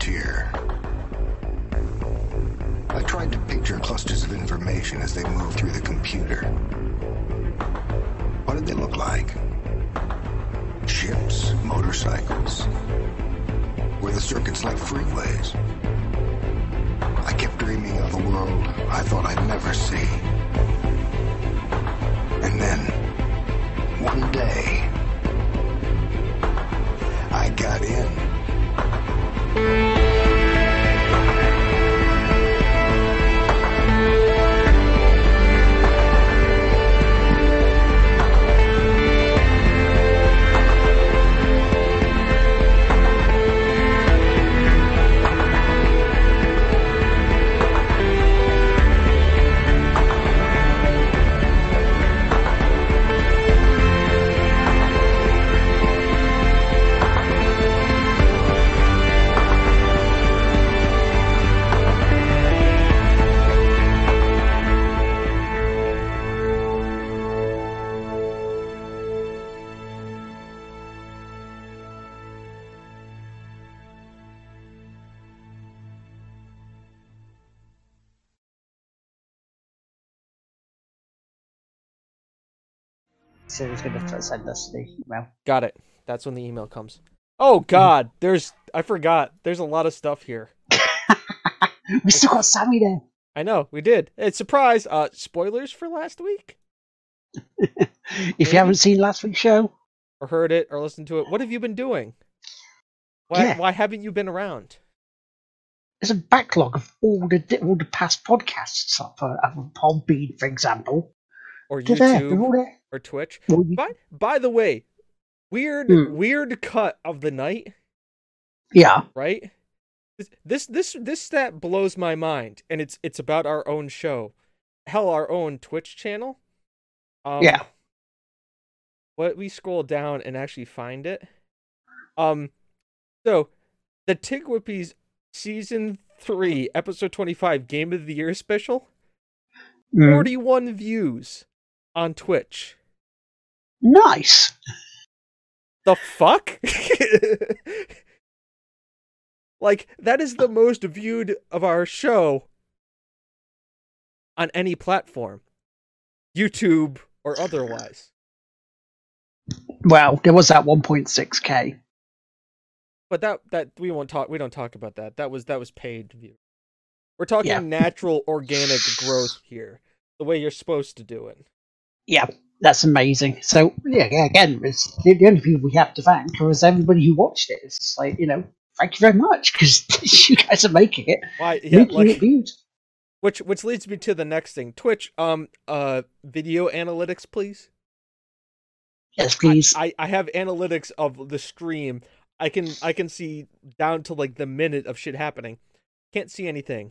frontier. I tried to picture clusters of information as they moved through the computer. What did they look like? Ships, motorcycles. Were the circuits like freeways? I kept dreaming of a world I thought I'd never see. And then, one day, I got in. So he's going to send us the email. Got it. That's when the email comes. Oh, God. I forgot. There's a lot of stuff here. We still got Sammy there. I know. We did. It's surprise. Spoilers for last week? If you haven't seen last week's show. Or heard it or listened to it. What have you been doing? Why haven't you been around? There's a backlog of all the past podcasts up on Podbean, for example. Or YouTube, or Twitch. By the way, weird cut of the night. Yeah. Right? This stat blows my mind, and it's about our own show. Hell, our own Twitch channel. Yeah. Let me scroll down and actually find it. So, the Tig Whippies Season 3, Episode 25, Game of the Year Special. 41 views. On Twitch. Nice. The fuck? Like, that is the most viewed of our show on any platform. YouTube or otherwise. Well, there was that 1.6K. But that we don't talk about that. That was paid view. We're talking natural organic growth here. The way you're supposed to do it. Yeah, that's amazing. So, yeah, again, it's the only people we have to thank is everybody who watched it. It's like, thank you very much, because you guys are making it. Why, yeah, which leads me to the next thing. Twitch, video analytics, please. Yes, please. I have analytics of the stream. I can see down to, like, the minute of shit happening. Can't see anything.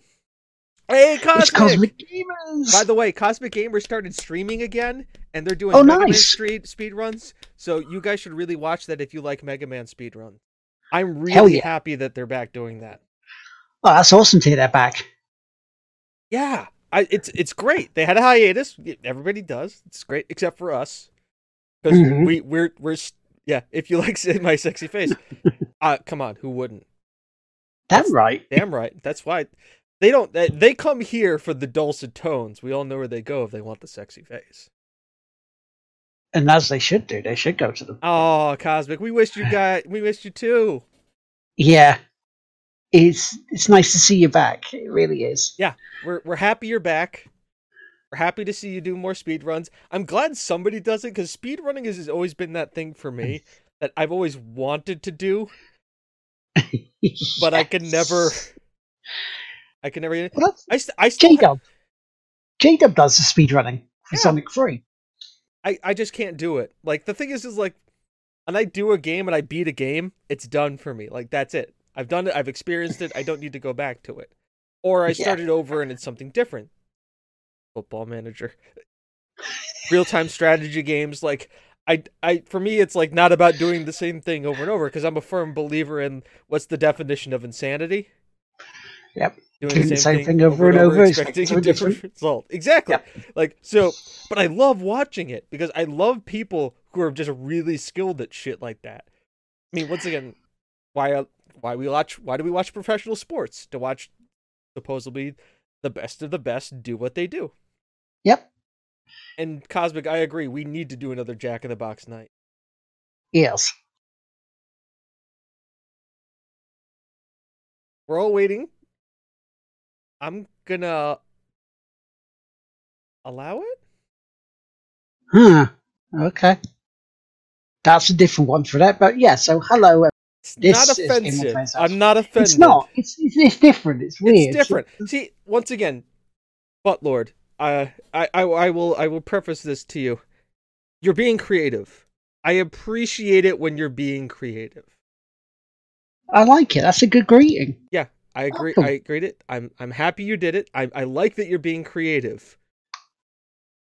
Hey, Cosmic Gamers! By the way, Cosmic Gamers started streaming again, and they're doing Mega Man speedruns, so you guys should really watch that if you like Mega Man speedruns. I'm really happy that they're back doing that. Oh, that's awesome to hear that back. Yeah, it's great. They had a hiatus. Everybody does. It's great, except for us. Because we're if you like my sexy face. Come on, who wouldn't? That's right. Damn right. That's why... They come here for the dulcet tones. We all know where they go if they want the sexy face. And as they should do, they should go to them. Oh, Cosmic, we missed you too. Yeah. It's nice to see you back. It really is. Yeah. We're happy you're back. We're happy to see you do more speedruns. I'm glad somebody does it, because speedrunning has always been that thing for me that I've always wanted to do. Yes. But I can never get it. Well, I still J-Dub. J-Dub does the speedrunning for Sonic 3. I just can't do it. Like, the thing is like, when I do a game and I beat a game, it's done for me. Like, that's it. I've done it. I've experienced it. I don't need to go back to it. Or I started over and it's something different. Football Manager. Real-time strategy games. Like, I for me, it's like not about doing the same thing over and over, because I'm a firm believer in what's the definition of insanity. Yep. Doing the same thing over and over, expecting a different result. Exactly. Yep. Like, so, but I love watching it because I love people who are just really skilled at shit like that. I mean, once again, why Why do we watch professional sports? To watch supposedly the best of the best do what they do. Yep. And Cosmic, I agree. We need to do another Jack in the Box night. Yes. We're all waiting. I'm gonna allow it? Okay. That's a different one for that, but yeah, so hello. It's not offensive. I'm not offended. It's not. It's different. It's weird. It's different. See, once again, Buttlord, I will preface this to you. You're being creative. I appreciate it when you're being creative. I like it. That's a good greeting. Yeah, I agree. Welcome. I agreed it. I'm happy you did it. I like that you're being creative.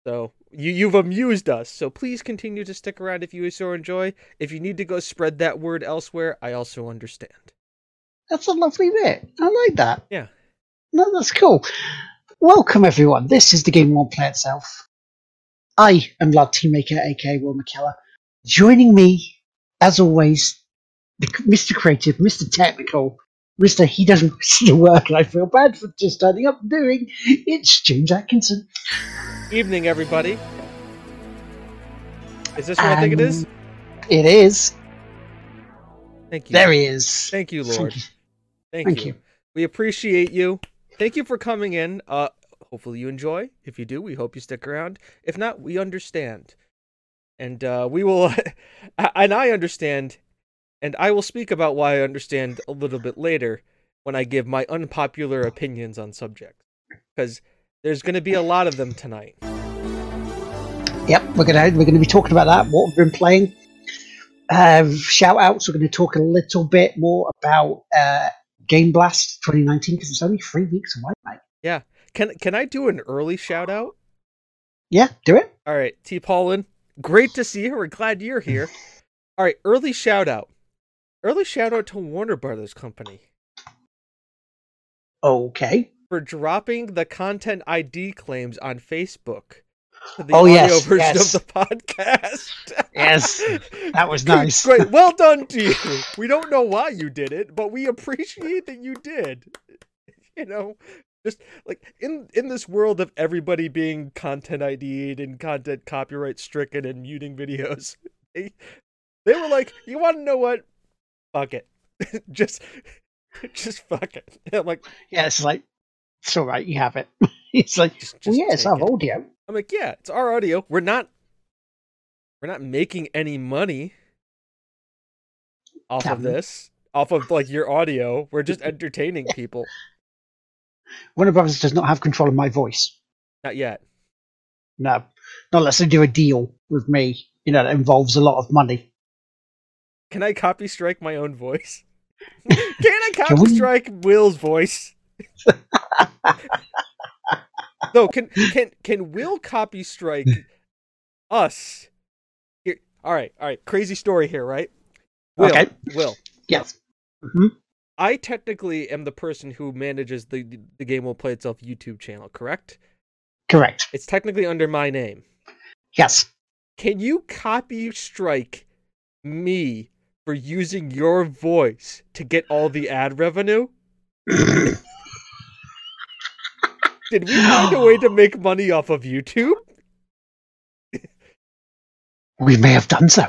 So you've amused us. So please continue to stick around if you so enjoy. If you need to go spread that word elsewhere, I also understand. That's a lovely bit. I like that. Yeah. No, that's cool. Welcome everyone. This is the Game One Play Itself. I am Lad Teammaker, aka Will McKellar. Joining me, as always, Mr. Creative, Mr. Technical, Mr. He doesn't see the work, and I feel bad for just standing up and doing. It's James Atkinson. Evening, everybody. Is this what I think it is? It is. Thank you. There he is. Thank you, Lord. Thank you. We appreciate you. Thank you for coming in. Hopefully you enjoy. If you do, we hope you stick around. If not, we understand. And we will... and I understand... And I will speak about why I understand a little bit later when I give my unpopular opinions on subjects. Because there's going to be a lot of them tonight. Yep, we're going to be talking about that, what we've been playing. Shout-outs, we're going to talk a little bit more about Game Blast 2019, because it's only 3 weeks away, mate. Yeah. Can I do an early shout-out? Yeah, do it. All right, T. Paulin, great to see you. We're glad you're here. All right, early shout-out. Early shout-out to Warner Brothers Company. Okay. For dropping the content ID claims on Facebook. The audio version of the podcast. Yes, that was nice. Great. Well done to you. We don't know why you did it, but we appreciate that you did. You know, just like in this world of everybody being content ID'd and content copyright stricken and muting videos, they were like, you want to know what? Fuck it. just fuck it. And I'm like, yeah, it's like, it's all right, you have it. It's like, just yeah, it's our audio. I'm like, yeah, it's our audio. We're not making any money off of this, off of like your audio. We're just entertaining people. Warner Brothers does not have control of my voice. Not yet. No, not unless they do a deal with me, you know, that involves a lot of money. Can I copy strike my own voice? Can I copy strike Will's voice? No, can Will copy strike us? Here, all right. Crazy story here, right? Will, okay. Will. Yes. Mm-hmm. I technically am the person who manages the Game Will Play Itself YouTube channel, correct? Correct. It's technically under my name. Yes. Can you copy strike me for using your voice to get all the ad revenue? Did we find a way to make money off of YouTube? We may have done so.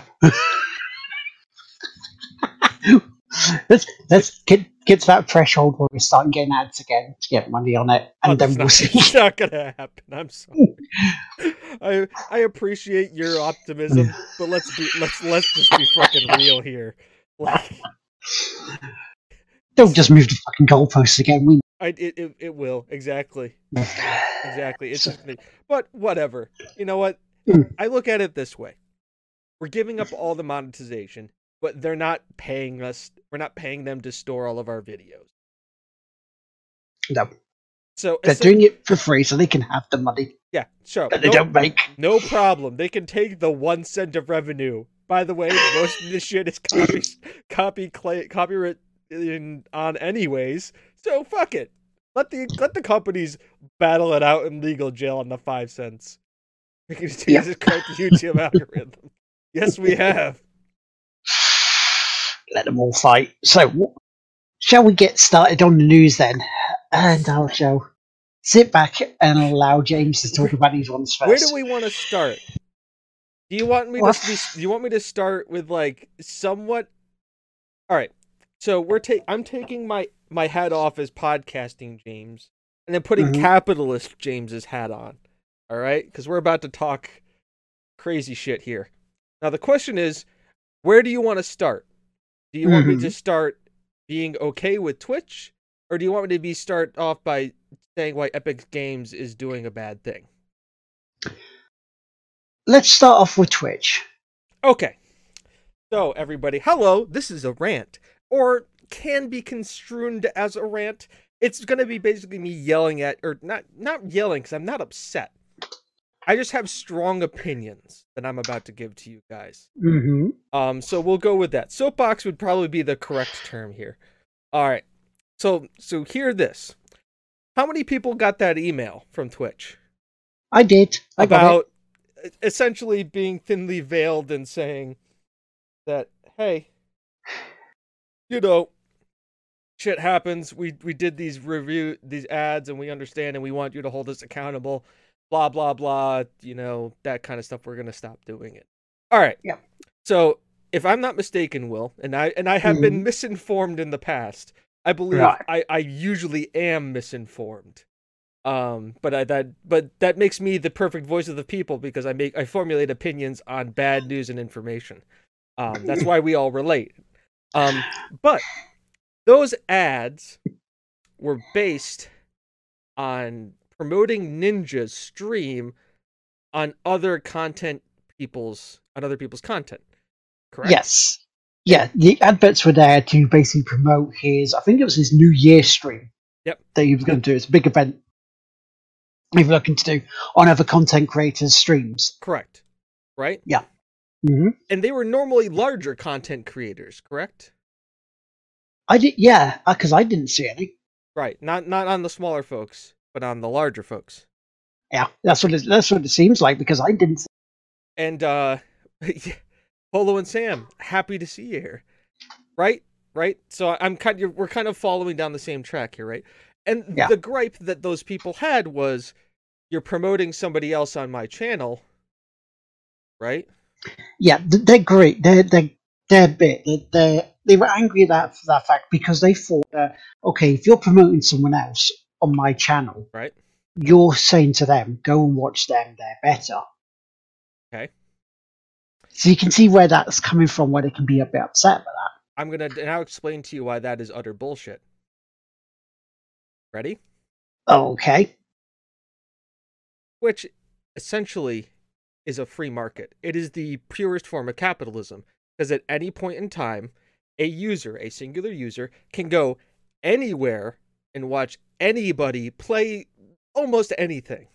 Let's get to that threshold where we start getting ads again to get money on it, and then we'll see. It's not going to happen. I'm sorry. I appreciate your optimism, but let's just be fucking real here. Like, don't just move the fucking goalposts again. It will exactly. It's just me, but whatever. You know what? I look at it this way: we're giving up all the monetization. But they're not paying us. We're not paying them to store all of our videos. No. So they're doing it for free, so they can have the money. Yeah, sure. That they don't make. No problem. They can take the 1 cent of revenue. By the way, most of this shit is copyright on anyways. So fuck it. Let the companies battle it out in legal jail on the 5 cents. We can just use the YouTube algorithm. Yes, we have. Let them all fight. So Shall we get started on the news then? And I shall sit back and allow James to talk about these ones first. Where do we want to start? Do you want me to? Do you want me to start with like somewhat? All right. So I'm taking my hat off as podcasting James, and then putting capitalist James's hat on. All right, because we're about to talk crazy shit here. Now the question is, where do you want to start? Do you want me to start being okay with Twitch, or do you want me to start off by saying why Epic Games is doing a bad thing? Let's start off with Twitch. Okay. So everybody, hello, this is a rant, or can be construed as a rant. It's going to be basically me yelling at, or not yelling, because I'm not upset. I just have strong opinions that I'm about to give to you guys. Mm-hmm. So we'll go with that. Soapbox would probably be the correct term here. All right. So hear this. How many people got that email from Twitch? I did. About essentially being thinly veiled and saying that, hey, you know, shit happens. We did these ads, and we understand, and we want you to hold us accountable. Blah, blah, blah, you know, that kind of stuff. We're going to stop doing it. All right. Yeah. So if I'm not mistaken, Will, and I have been misinformed in the past, I believe I usually am misinformed. But that makes me the perfect voice of the people because I formulate opinions on bad news and information. That's why we all relate. But those ads were based on promoting Ninja's stream on other people's content, correct? Yes. Yeah, the adverts were there to basically promote his, I think it was his New Year stream. Yep. That he was going to do. It's a big event he was looking to do on other content creators' streams. Correct. Right? Yeah. Mm-hmm. And they were normally larger content creators, correct? I did, yeah, because I didn't see any. Right. Not on the smaller folks, but on the larger folks. Yeah, that's what it seems like, because I didn't see. And Polo and Sam, happy to see you here. Right? So we're kind of following down the same track here, right? And the gripe that those people had was, you're promoting somebody else on my channel, right? Yeah, they're great. They're bit. They were angry at that for that fact, because they thought that, okay, if you're promoting someone else on my channel, right, you're saying to them, go and watch them, they're better. Okay. So you can see where that's coming from, where they can be a bit upset about that. I'm going to now explain to you why that is utter bullshit. Ready? Okay. Which essentially is a free market. It is the purest form of capitalism, because at any point in time, a user, a singular user, can go anywhere and watch anybody play almost anything.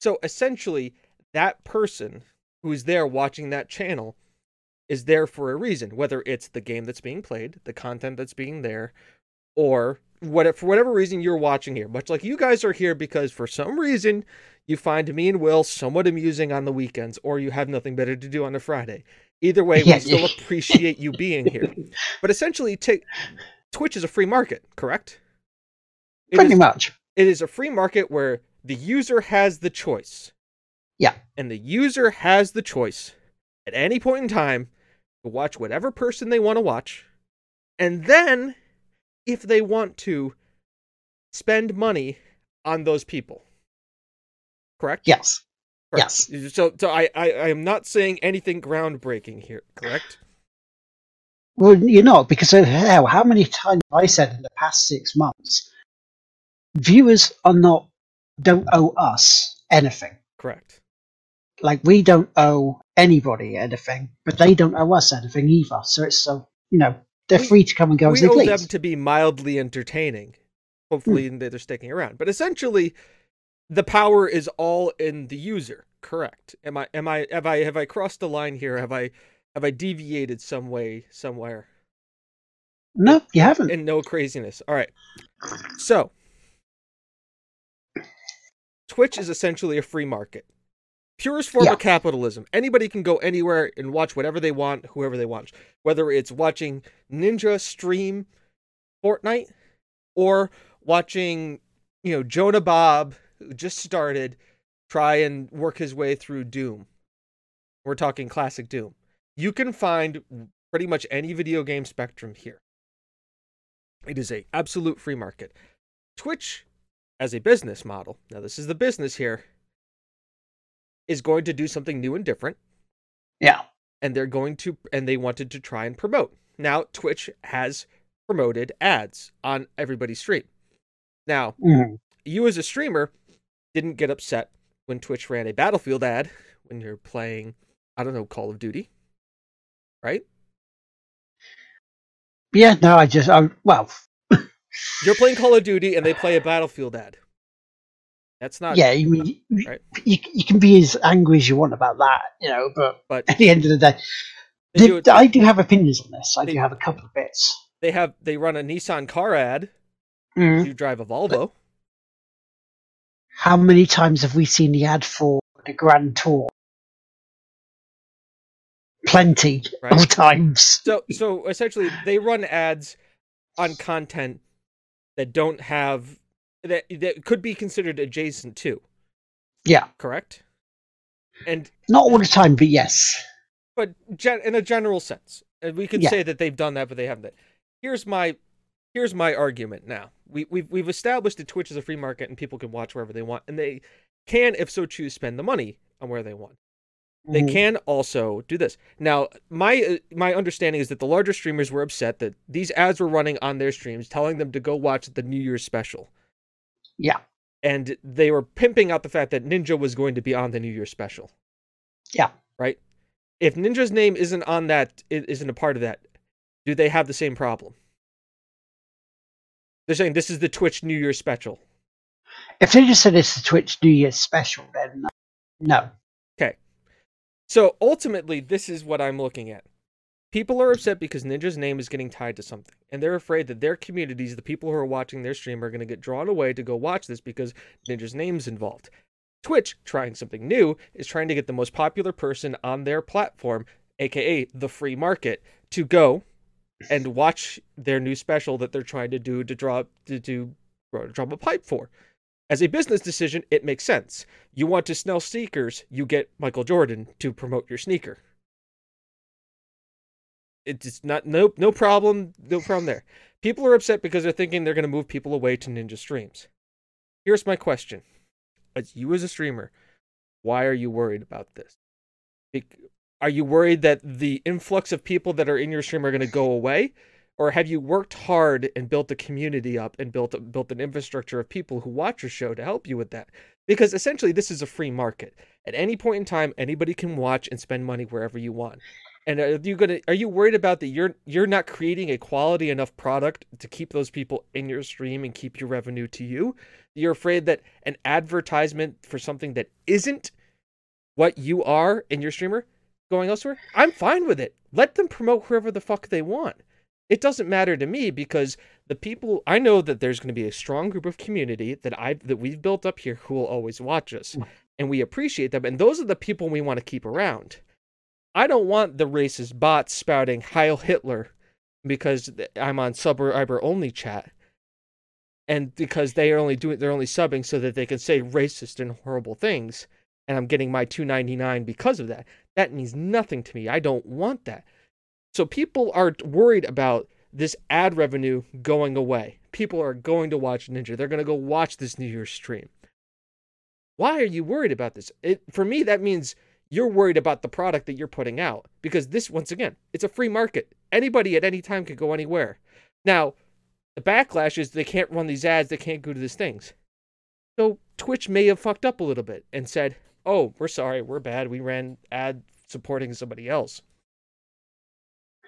So essentially, that person who's there watching that channel is there for a reason, whether it's the game that's being played, the content that's being there, or for whatever reason you're watching here. Much like you guys are here because for some reason you find me and Will somewhat amusing on the weekends, or you have nothing better to do on a Friday. Either way, we still appreciate you being here. But essentially, Twitch is a free market, correct? Pretty much. It is a free market where the user has the choice. Yeah. And the user has the choice at any point in time to watch whatever person they want to watch. And then, if they want to, spend money on those people. Correct? Yes. Correct. Yes. So I am not saying anything groundbreaking here, correct? Well, you're not, because how many times have I said in the past 6 months, viewers don't owe us anything. Correct. Like, we don't owe anybody anything, but they don't owe us anything either. So it's they're free to come and go as they please. We owe them to be mildly entertaining. Hopefully they're sticking around. But essentially, the power is all in the user. Correct. Have I crossed the line here? Have I deviated some way somewhere? No, you haven't. And no craziness. All right. So Twitch is essentially a free market. Purest form of capitalism. Anybody can go anywhere and watch whatever they want, whoever they want. Whether it's watching Ninja stream Fortnite or watching, you know, Jonah Bob, who just started, try and work his way through Doom. We're talking classic Doom. You can find pretty much any video game spectrum here. It is an absolute free market. Twitch, as a business model, now this is the business here, is going to do something new and different. Yeah. And they're going to, and they wanted to try and promote. Now, Twitch has promoted ads on everybody's stream. Now, you as a streamer didn't get upset when Twitch ran a Battlefield ad when you're playing, I don't know, Call of Duty, right? Yeah, no, I just, well. You're playing Call of Duty and they play a Battlefield ad. That's not... Yeah, you, right? you can be as angry as you want about that, you know, but at the end of the day, I do have opinions on this. I do have a couple of bits. They run a Nissan car ad. You drive a Volvo. But how many times have we seen the ad for the Grand Tour? Plenty of times. So essentially, they run ads on content that don't have... That could be considered adjacent to. Yeah. Correct? And not all the time, but yes. But in a general sense. And we could say that they've done that, but they haven't. Here's my argument now. We've established that Twitch is a free market and people can watch wherever they want. And they can, if so choose, spend the money on where they want. They can also do this. Now, my understanding is that the larger streamers were upset that these ads were running on their streams, telling them to go watch the New Year's special. Yeah. And they were pimping out the fact that Ninja was going to be on the New Year's special. Yeah. Right? If Ninja's name isn't on that, isn't a part of that, do they have the same problem? They're saying this is the Twitch New Year's special. If they just said it's the Twitch New Year's special, then no. Okay. So ultimately, this is what I'm looking at. People are upset because Ninja's name is getting tied to something, and they're afraid that their communities, the people who are watching their stream, are going to get drawn away to go watch this because Ninja's name's involved. Twitch, trying something new, is trying to get the most popular person on their platform, aka the free market, to go and watch their new special that they're trying to do to drop a pipe for. As a business decision, it makes sense. You want to sell sneakers, you get Michael Jordan to promote your sneaker. It's not no problem there. People are upset because they're thinking they're going to move people away to Ninja streams. Here's my question: as you as a streamer, why are you worried about this? Are you worried that the influx of people that are in your stream are going to go away, or have you worked hard and built a community up and built an infrastructure of people who watch your show to help you with that? Because essentially, this is a free market. At any point in time, anybody can watch and spend money wherever you want. And are you worried about that you're not creating a quality enough product to keep those people in your stream and keep your revenue to you? You're afraid that an advertisement for something that isn't what you are in your streamer going elsewhere? I'm fine with it. Let them promote whoever the fuck they want. It doesn't matter to me because the people, I know that there's going to be a strong group of community that we've built up here who will always watch us. And we appreciate them. And those are the people we want to keep around. I don't want the racist bots spouting Heil Hitler because I'm on subscriber only chat, and because they're only subbing so that they can say racist and horrible things, and I'm getting my $2.99 because of that. That means nothing to me. I don't want that. So people are worried about this ad revenue going away. People are going to watch Ninja. They're going to go watch this New Year's stream. Why are you worried about this? For me, that means you're worried about the product that you're putting out, because this, once again, it's a free market. Anybody at any time could go anywhere. Now, the backlash is they can't run these ads. They can't go to these things. So Twitch may have fucked up a little bit and said, oh, we're sorry. We're bad. We ran ad supporting somebody else.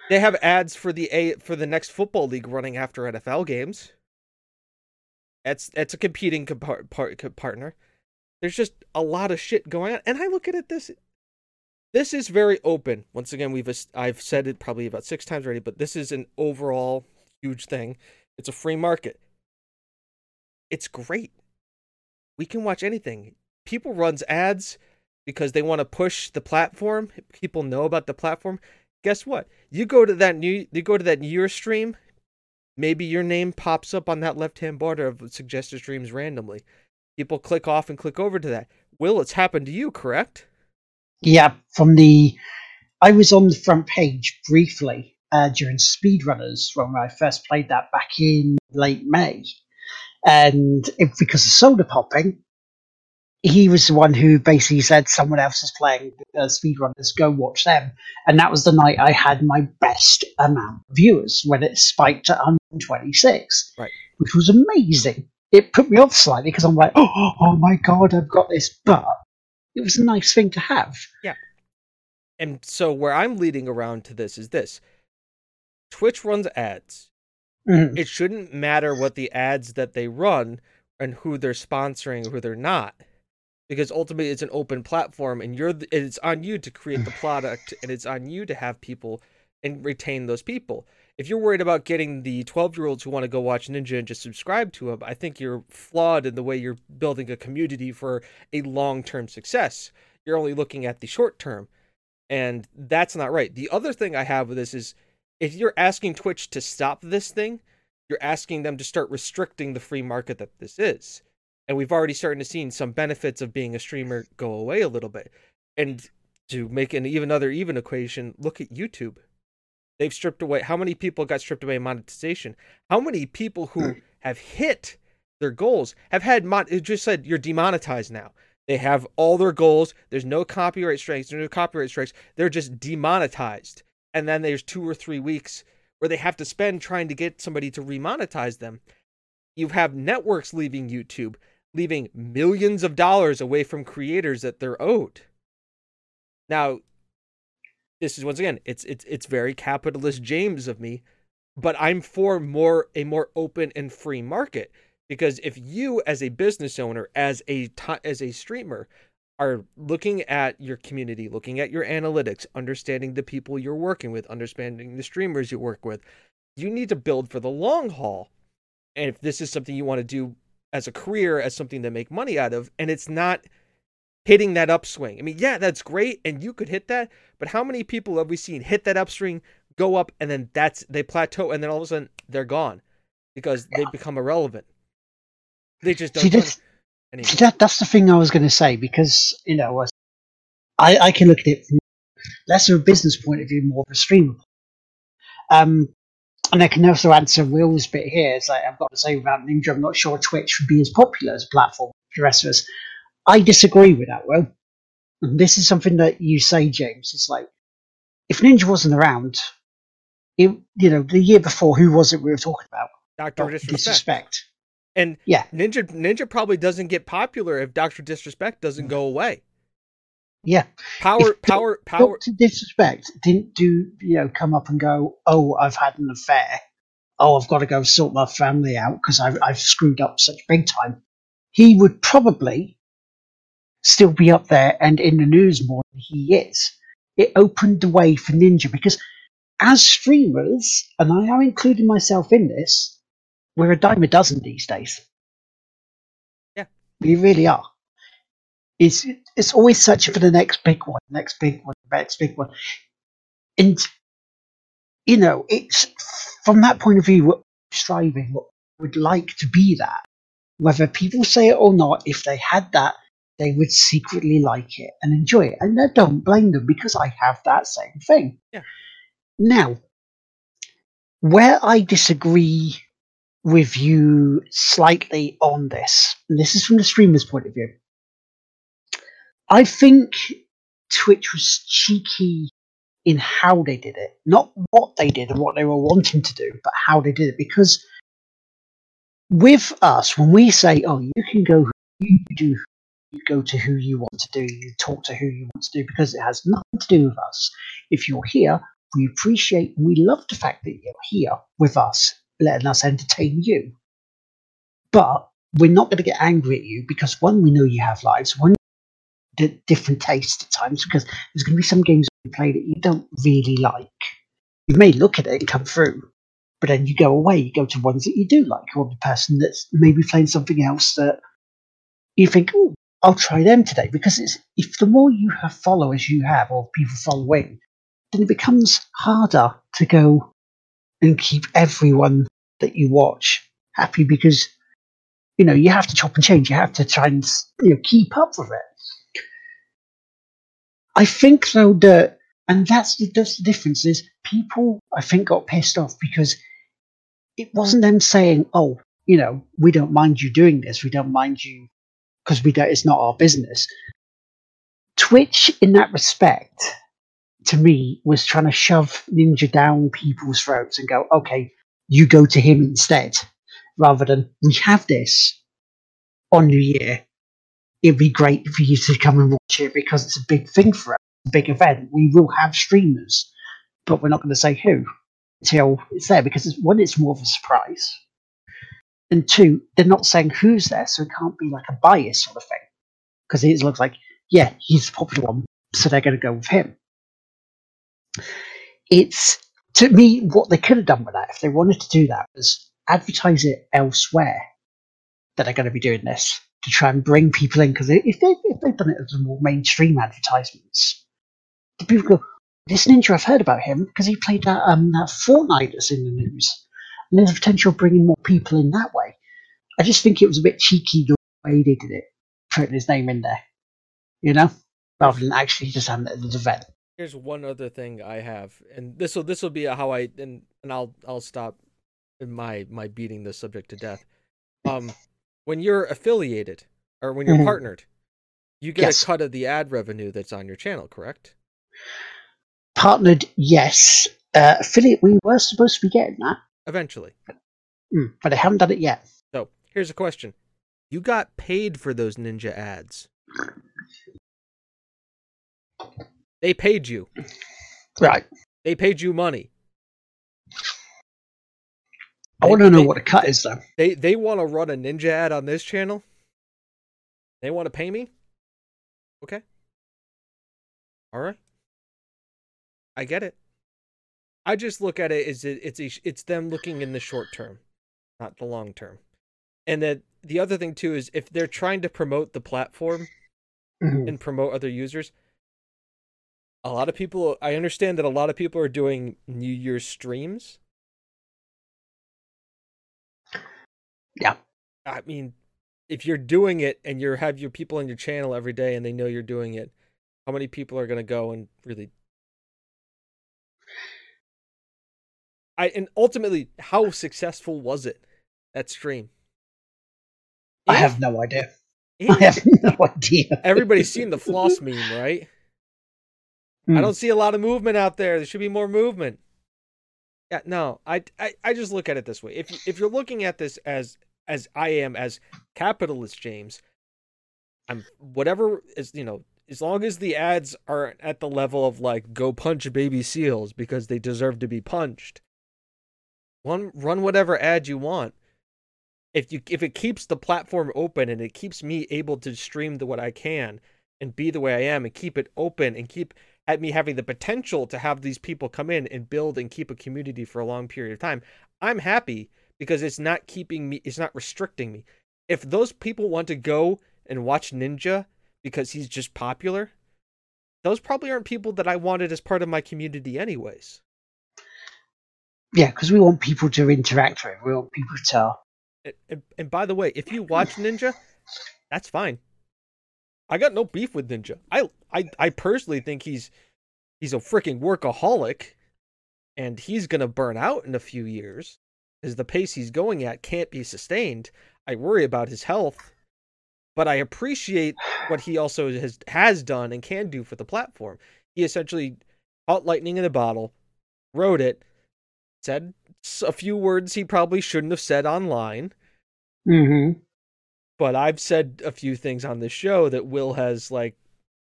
They have ads for the next football league running after NFL games. That's a competing partner. There's just a lot of shit going on. And I look at it this... This is very open. Once again, I've said it probably about 6 times already, but this is an overall huge thing. It's a free market. It's great. We can watch anything. People runs ads because they want to push the platform. People know about the platform. Guess what? You go to that New Year's stream, Maybe your name pops up on that left-hand border of suggested streams randomly. People click off and click over to that. Will, it's happened to you, correct? Yeah, I was on the front page briefly during Speedrunners when I first played that back in late May. And it, because of soda popping, he was the one who basically said someone else is playing Speedrunners, go watch them. And that was the night I had my best amount of viewers when it spiked to 126, right, which was amazing. It put me off slightly because I'm like, oh my God, I've got this. But it was a nice thing to have. Yeah. And so where I'm leading around to this is this. Twitch runs ads. Mm-hmm. It shouldn't matter what the ads that they run and who they're sponsoring, who they're not. Because ultimately it's an open platform and it's on you to create the product and it's on you to have people and retain those people. If you're worried about getting the 12-year-olds who want to go watch Ninja and just subscribe to them, I think you're flawed in the way you're building a community for a long-term success. You're only looking at the short term. And that's not right. The other thing I have with this is if you're asking Twitch to stop this thing, you're asking them to start restricting the free market that this is. And we've already started to see some benefits of being a streamer go away a little bit. And to make an even equation, look at YouTube. They've stripped away. How many people got stripped away monetization? How many people who have hit their goals have had it just said you're demonetized now. They have all their goals. There's no copyright strikes. There's no copyright strikes. They're just demonetized. And then there's 2 or 3 weeks where they have to spend trying to get somebody to remonetize them. You have networks leaving YouTube, leaving millions of dollars away from creators that they're owed. Now, this is, once again, it's very capitalist James of me, but I'm for a more open and free market, because if you as a business owner, as a streamer, are looking at your community, looking at your analytics, understanding the people you're working with, understanding the streamers you work with, you need to build for the long haul. And if this is something you want to do as a career, as something to make money out of, and it's not hitting that upswing. I mean, yeah, that's great, and you could hit that, but how many people have we seen hit that upswing, go up, and then they plateau, and then all of a sudden they're gone because they become irrelevant. They just don't. See, that's the thing I was going to say, because I can look at it from less of a business point of view, more of a streamer. And I can also answer Will's bit here. It's like, I've got to say about Ninja, I'm not sure Twitch would be as popular as a platform for the rest of us. I disagree with that, Will. And this is something that you say, James. It's like, if Ninja wasn't around, the year before, who was it we were talking about? Dr. Disrespect. And yeah. Ninja probably doesn't get popular if Dr. Disrespect doesn't go away. Yeah. Power. Dr. Disrespect didn't come up and go, oh, I've had an affair. Oh, I've got to go sort my family out because I've screwed up such big time. He would probably still be up there and in the news more than he is. It opened the way for Ninja because as streamers, and I am including myself in this, we're a dime a dozen these days. Yeah. We really are. It's always searching for the next big one, and it's from that point of view we're striving. Would like to be that, whether people say it or not. If they had that, they would secretly like it and enjoy it, and I don't blame them because I have that same thing. Yeah. Now, where I disagree with you slightly on this, and this is from the streamer's point of view. I think Twitch was cheeky in how they did it. Not what they did and what they were wanting to do, but how they did it. Because with us, when we say, oh, you can go who you do, you go to who you want to do, you talk to who you want to do, because it has nothing to do with us. If you're here, we appreciate and we love the fact that you're here with us, letting us entertain you. But we're not going to get angry at you because, one, we know you have lives. One, different tastes at times, because there's going to be some games you play that you don't really like. You may look at it and come through, but then you go away, you go to ones that you do like, or the person that's maybe playing something else that you think, oh, I'll try them today. Because if the more you have followers you have, or people following, then it becomes harder to go and keep everyone that you watch happy, because you know you have to chop and change. You have to try and keep up with it. I think though that, and that's the difference is people I think got pissed off because it wasn't them saying, "Oh, we don't mind you doing this. We don't mind you because we don't. It's not our business." Twitch, in that respect, to me, was trying to shove Ninja down people's throats and go, okay, you go to him instead, rather than, we have this on New Year. It'd be great for you to come and watch it because it's a big thing for us, a big event. We will have streamers, but we're not going to say who until it's there because, one, it's more of a surprise, and two, they're not saying who's there, so it can't be like a bias sort of thing because it looks like, yeah, he's the popular one, so they're going to go with him. It's, to me, what they could have done with that, if they wanted to do that, was advertise it elsewhere that they're going to be doing this to try and bring people in. Because if they've done it as more mainstream advertisements, the people go, "This Ninja, I've heard about him because he played that Fortnite that's in the news," and there's a potential of bringing more people in that way. I just think it was a bit cheeky the way they did it, putting his name in there, rather than actually just having it as an event. Here's one other thing I have, and this will be how I and I'll stop my beating this subject to death. When you're affiliated or when you're partnered, you get a cut of the ad revenue that's on your channel, correct? Partnered, yes. Affiliate, we were supposed to be getting that eventually, but I haven't done it yet. So here's a question: you got paid for those Ninja ads? They paid you. Right. They paid you money. I want to know what a cut is, though. They want to run a Ninja ad on this channel? They want to pay me? Okay. All right. I get it. I just look at it as it's them looking in the short term, not the long term. And then the other thing, too, is if they're trying to promote the platform and promote other users... I understand that a lot of people are doing New Year's streams. Yeah. I mean, if you're doing it and you have your people on your channel every day and they know you're doing it, how many people are going to go and really... And ultimately, how successful was it, that stream? I have no idea. I have no idea. Everybody's seen the floss meme, right? I don't see a lot of movement out there. There should be more movement. Yeah, no, I just look at it this way. If you're looking at this as I am, as capitalist James, I'm whatever is, as long as the ads are at the level of like, go punch baby seals because they deserve to be punched. Run whatever ad you want. If it keeps the platform open and it keeps me able to stream to what I can and be the way I am and keep it open and keep at me having the potential to have these people come in and build and keep a community for a long period of time, I'm happy because it's not restricting me. If those people want to go and watch Ninja because he's just popular, those probably aren't people that I wanted as part of my community anyways. Yeah, because we want people to interact with it. We want people to... And by the way, if you watch Ninja, that's fine. I got no beef with Ninja. I personally think he's a freaking workaholic, and he's going to burn out in a few years because the pace he's going at can't be sustained. I worry about his health, but I appreciate what he also has done and can do for the platform. He essentially caught lightning in a bottle, wrote it, said a few words he probably shouldn't have said online. Mm-hmm. But I've said a few things on this show that Will has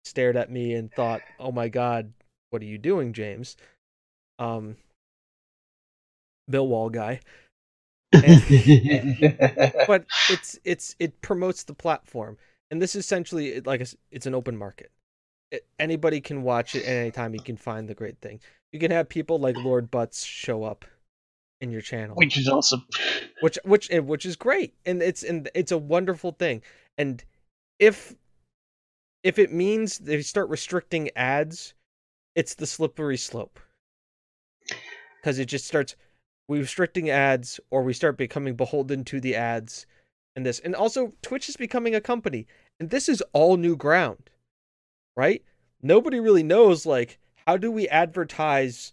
stared at me and thought, "Oh my God, what are you doing, James?" Millwall guy. But it promotes the platform, and this essentially it's an open market. Anybody can watch it at any time. You can find the great thing. You can have people like Lord Butts show up in your channel, which is awesome, which is great, and it's a wonderful thing. And if it means they start restricting ads, it's the slippery slope because it just starts we restricting ads, or we start becoming beholden to the ads and this. And also, Twitch is becoming a company, and this is all new ground, right? Nobody really knows, like, how do we advertise?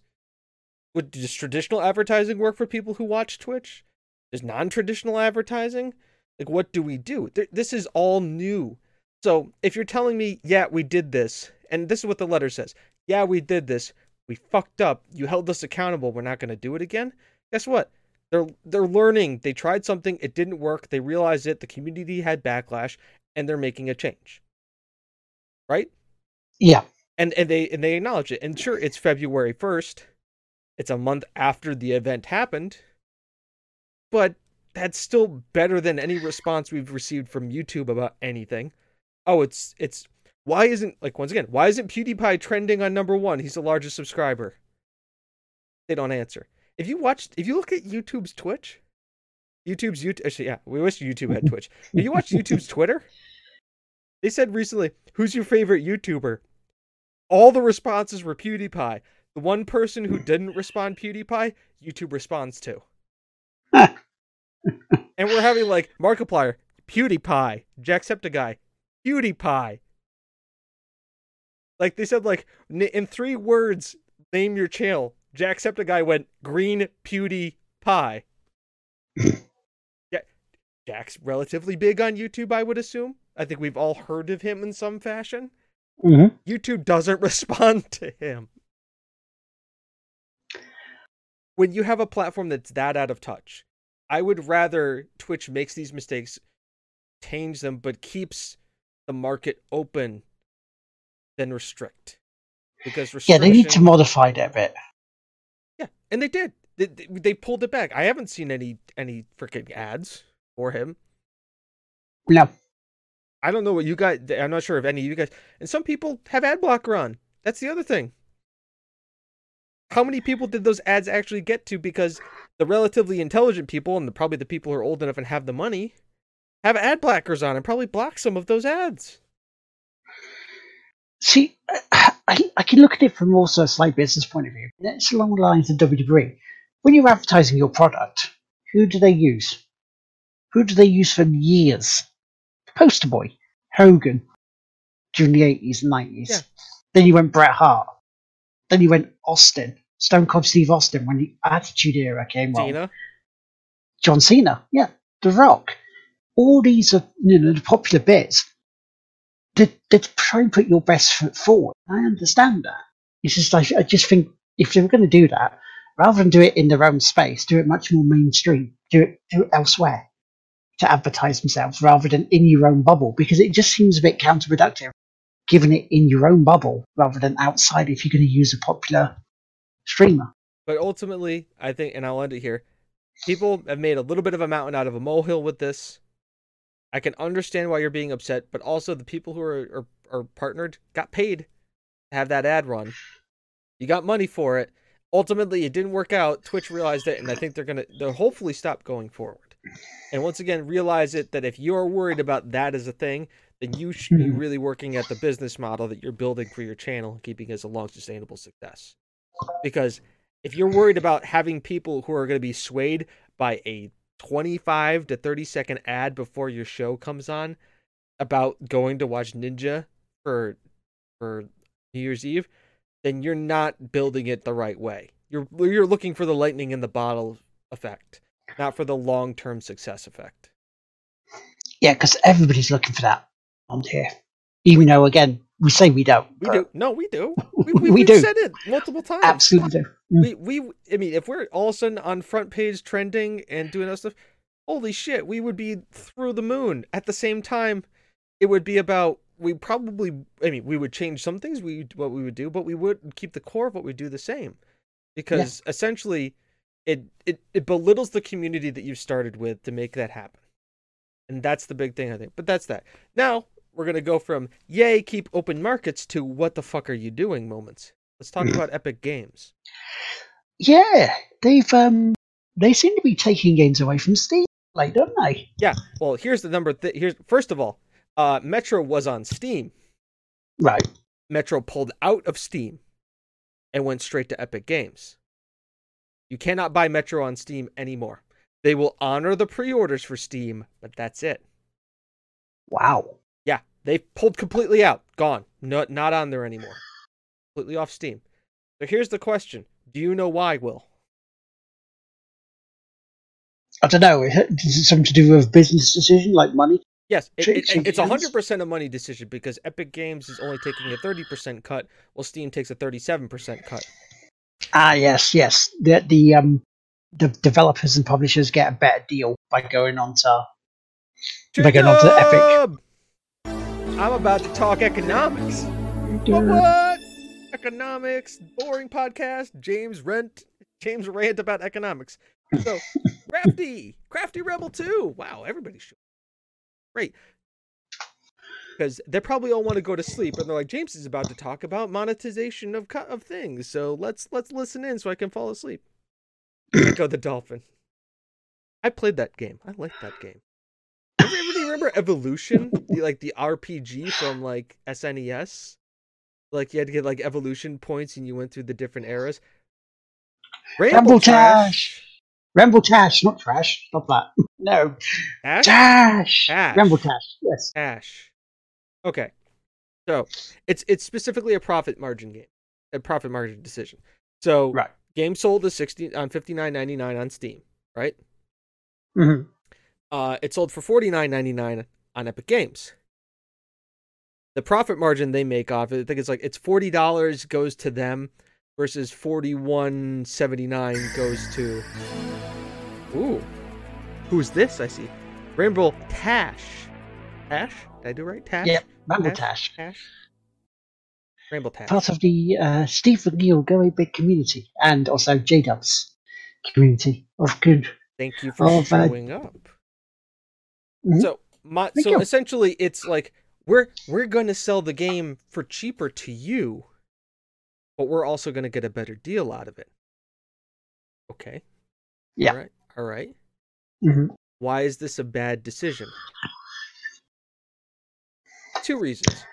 Would just traditional advertising work for people who watch Twitch? Is non-traditional advertising? Like, what do we do? This is all new. So if you're telling me, yeah, we did this, and this is what the letter says, yeah, we did this, we fucked up, you held us accountable, we're not going to do it again. Guess what? They're learning. They tried something, it didn't work, they realized it, the community had backlash, and they're making a change. Right? Yeah. And they acknowledge it. And sure, it's February 1st. It's a month after the event happened. But that's still better than any response we've received from YouTube about anything. Oh, it's why isn't, like, once again, why isn't PewDiePie trending on number one? He's the largest subscriber. They don't answer. If you look at YouTube's Twitch, actually, yeah, we wish YouTube had Twitch. If you watch YouTube's Twitter, they said recently, who's your favorite YouTuber? All the responses were PewDiePie. The one person who didn't respond PewDiePie, YouTube responds to. And we're having, like, Markiplier, PewDiePie, Jacksepticeye, PewDiePie. Like, they said, like, in 3 words, name your channel. Jacksepticeye went, green PewDiePie. Yeah, Jack's relatively big on YouTube, I would assume. I think we've all heard of him in some fashion. Mm-hmm. YouTube doesn't respond to him. When you have a platform that's that out of touch, I would rather Twitch makes these mistakes, change them, but keeps the market open than restrict. Because restriction, yeah, they need to modify that bit. Yeah, and they did. They pulled it back. I haven't seen any freaking ads for him. No. I don't know what you guys... I'm not sure if any of you guys... And some people have ad blocker on. That's the other thing. How many people did those ads actually get to? Because the relatively intelligent people, and probably the people who are old enough and have the money, have ad blockers on and probably block some of those ads. See, I can look at it from also a slight business point of view. It's along the lines of WWE. When you're advertising your product, who do they use? Who do they use for years? Poster Boy, Hogan, during the 80s and 90s. Yeah. Then you went Bret Hart. Then you went Austin, Stone Cold Steve Austin, when the Attitude Era came on. John Cena, yeah, The Rock. All these are, you know, the popular bits. They try and put your best foot forward. I understand that. It's just like, I just think if they were going to do that, rather than do it in their own space, do it much more mainstream. Do it elsewhere to advertise themselves rather than in your own bubble, because it just seems a bit counterproductive. Given it in your own bubble rather than outside if you're going to use a popular streamer. But ultimately, I think, and I'll end it here, people have made a little bit of a mountain out of a molehill with this. I can understand why you're being upset, but also the people who are partnered got paid to have that ad run. You got money for it. Ultimately, it didn't work out. Twitch realized it, and I think they'll hopefully stop going forward. And once again, realize it that if you're worried about that as a thing, then you should be really working at the business model that you're building for your channel and keeping as a long, sustainable success. Because if you're worried about having people who are going to be swayed by a 25 to 30-second ad before your show comes on about going to watch Ninja for New Year's Eve, then you're not building it the right way. You're looking for the lightning in the bottle effect, not for the long-term success effect. Yeah, because everybody's looking for that on here. Even though, again, we say we don't. We do. No, we do. We've do. Said it multiple times. Absolutely do. We I mean, if we're all of a sudden on front page trending and doing that stuff, holy shit, we would be through the moon. At the same time, it would be about, we would change some things, what we would do, but we would keep the core of what we do the same. Because essentially, it belittles the community that you've started with to make that happen. And that's the big thing, I think. But that's that. Now, we're going to go from, yay, keep open markets, to what the fuck are you doing moments. Let's talk about Epic Games. Yeah, they seem to be taking games away from Steam, like, don't they? Yeah, well, here's the number. First of all, Metro was on Steam. Right. Metro pulled out of Steam and went straight to Epic Games. You cannot buy Metro on Steam anymore. They will honor the pre-orders for Steam, but that's it. Wow. Yeah, they pulled completely out. Gone. No, not on there anymore. Completely off Steam. So here's the question. Do you know why, Will? I don't know. Is it something to do with a business decision, like money? Yes, it's 100% a money decision because Epic Games is only taking a 30% cut, while Steam takes a 37% cut. Ah, yes. The developers and publishers get a better deal by going on to Epic. I'm about to talk economics. What? Economics, boring podcast. James rant about economics. So, Crafty Rebel 2. Wow, everybody's shooting. Great. Because they probably all want to go to sleep, and they're like, James is about to talk about monetization of things, so let's listen in so I can fall asleep. Go the Dolphin. I played that game. I liked that game. Everybody remember Evolution? The RPG from, SNES? You had to get, Evolution points, and you went through the different eras. Ramble Trash! Ramble Tash, not trash. Stop that. No. Tash. Ramble Tash. Yes. Tash. Okay. So it's specifically a profit margin game, a profit margin decision. So right. Game sold is $59.99 on Steam, right? Mm-hmm. It sold for $49.99 on Epic Games. The profit margin they make off it, I think it's $40 goes to them versus $41.79 goes to. Ooh, who's this? I see. Ramble Tash. Tash? Did I do right? Tash? Yep, Ramble Tash. Ramble Tash. Part of the Steve McNeil Go A Big community, and also J-Dub's community of good. Thank you for showing up. Mm-hmm. So essentially, it's we're going to sell the game for cheaper to you, but we're also going to get a better deal out of it. Okay. Yeah. All right. Mm-hmm. Why is this a bad decision? Two reasons.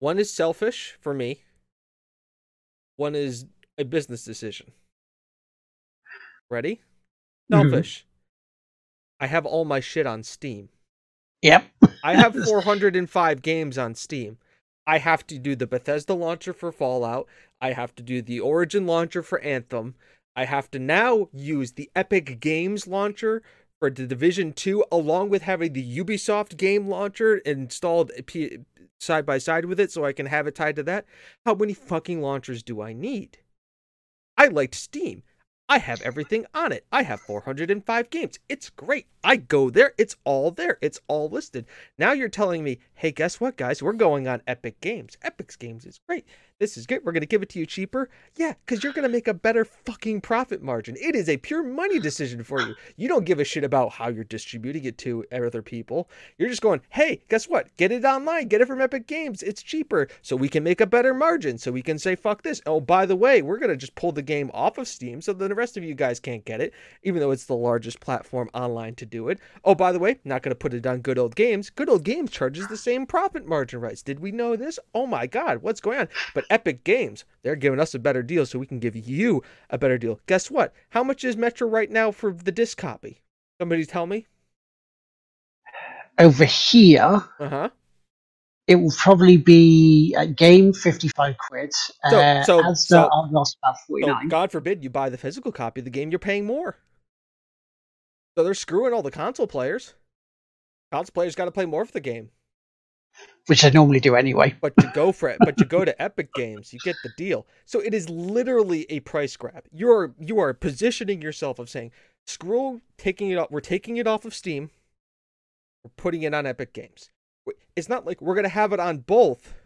One is selfish for me. One is a business decision. Ready? Selfish. Mm-hmm. I have all my shit on Steam. Yep. I have 405 games on Steam. I have to do the Bethesda launcher for Fallout. I have to do the Origin launcher for Anthem. I have to now use the Epic Games launcher for the Division 2, along with having the Ubisoft game launcher installed side by side with it so I can have it tied to that. How many fucking launchers do I need? I liked Steam. I have everything on it. I have 405 games. It's great. I go there. It's all there. It's all listed. Now you're telling me, hey, guess what, guys? We're going on Epic Games. Epic Games is great. This is good. We're going to give it to you cheaper. Yeah, because you're going to make a better fucking profit margin. It is a pure money decision for you. You don't give a shit about how you're distributing it to other people. You're just going, hey, guess what? Get it online. Get it from Epic Games. It's cheaper. So we can make a better margin. So we can say, fuck this. Oh, by the way, we're going to just pull the game off of Steam so then the rest of you guys can't get it, even though it's the largest platform online to do it. Oh, by the way, not going to put it on Good Old Games. Good Old Games charges the same profit margin rights. Did we know this? Oh, my God. What's going on? But Epic Games, they're giving us a better deal, so we can give you a better deal. Guess what? How much is Metro right now for the disc copy? Somebody tell me. Over here, It will probably be a game, 55 quid. So our last about 49. So God forbid you buy the physical copy of the game, you're paying more. So they're screwing all the console players. Console players got to play more for the game. Which I normally do anyway. But you go to Epic Games, you get the deal. So it is literally a price grab. You are positioning yourself of saying, "Screw taking it off. We're taking it off of Steam. We're putting it on Epic Games. It's not like we're gonna have it on both,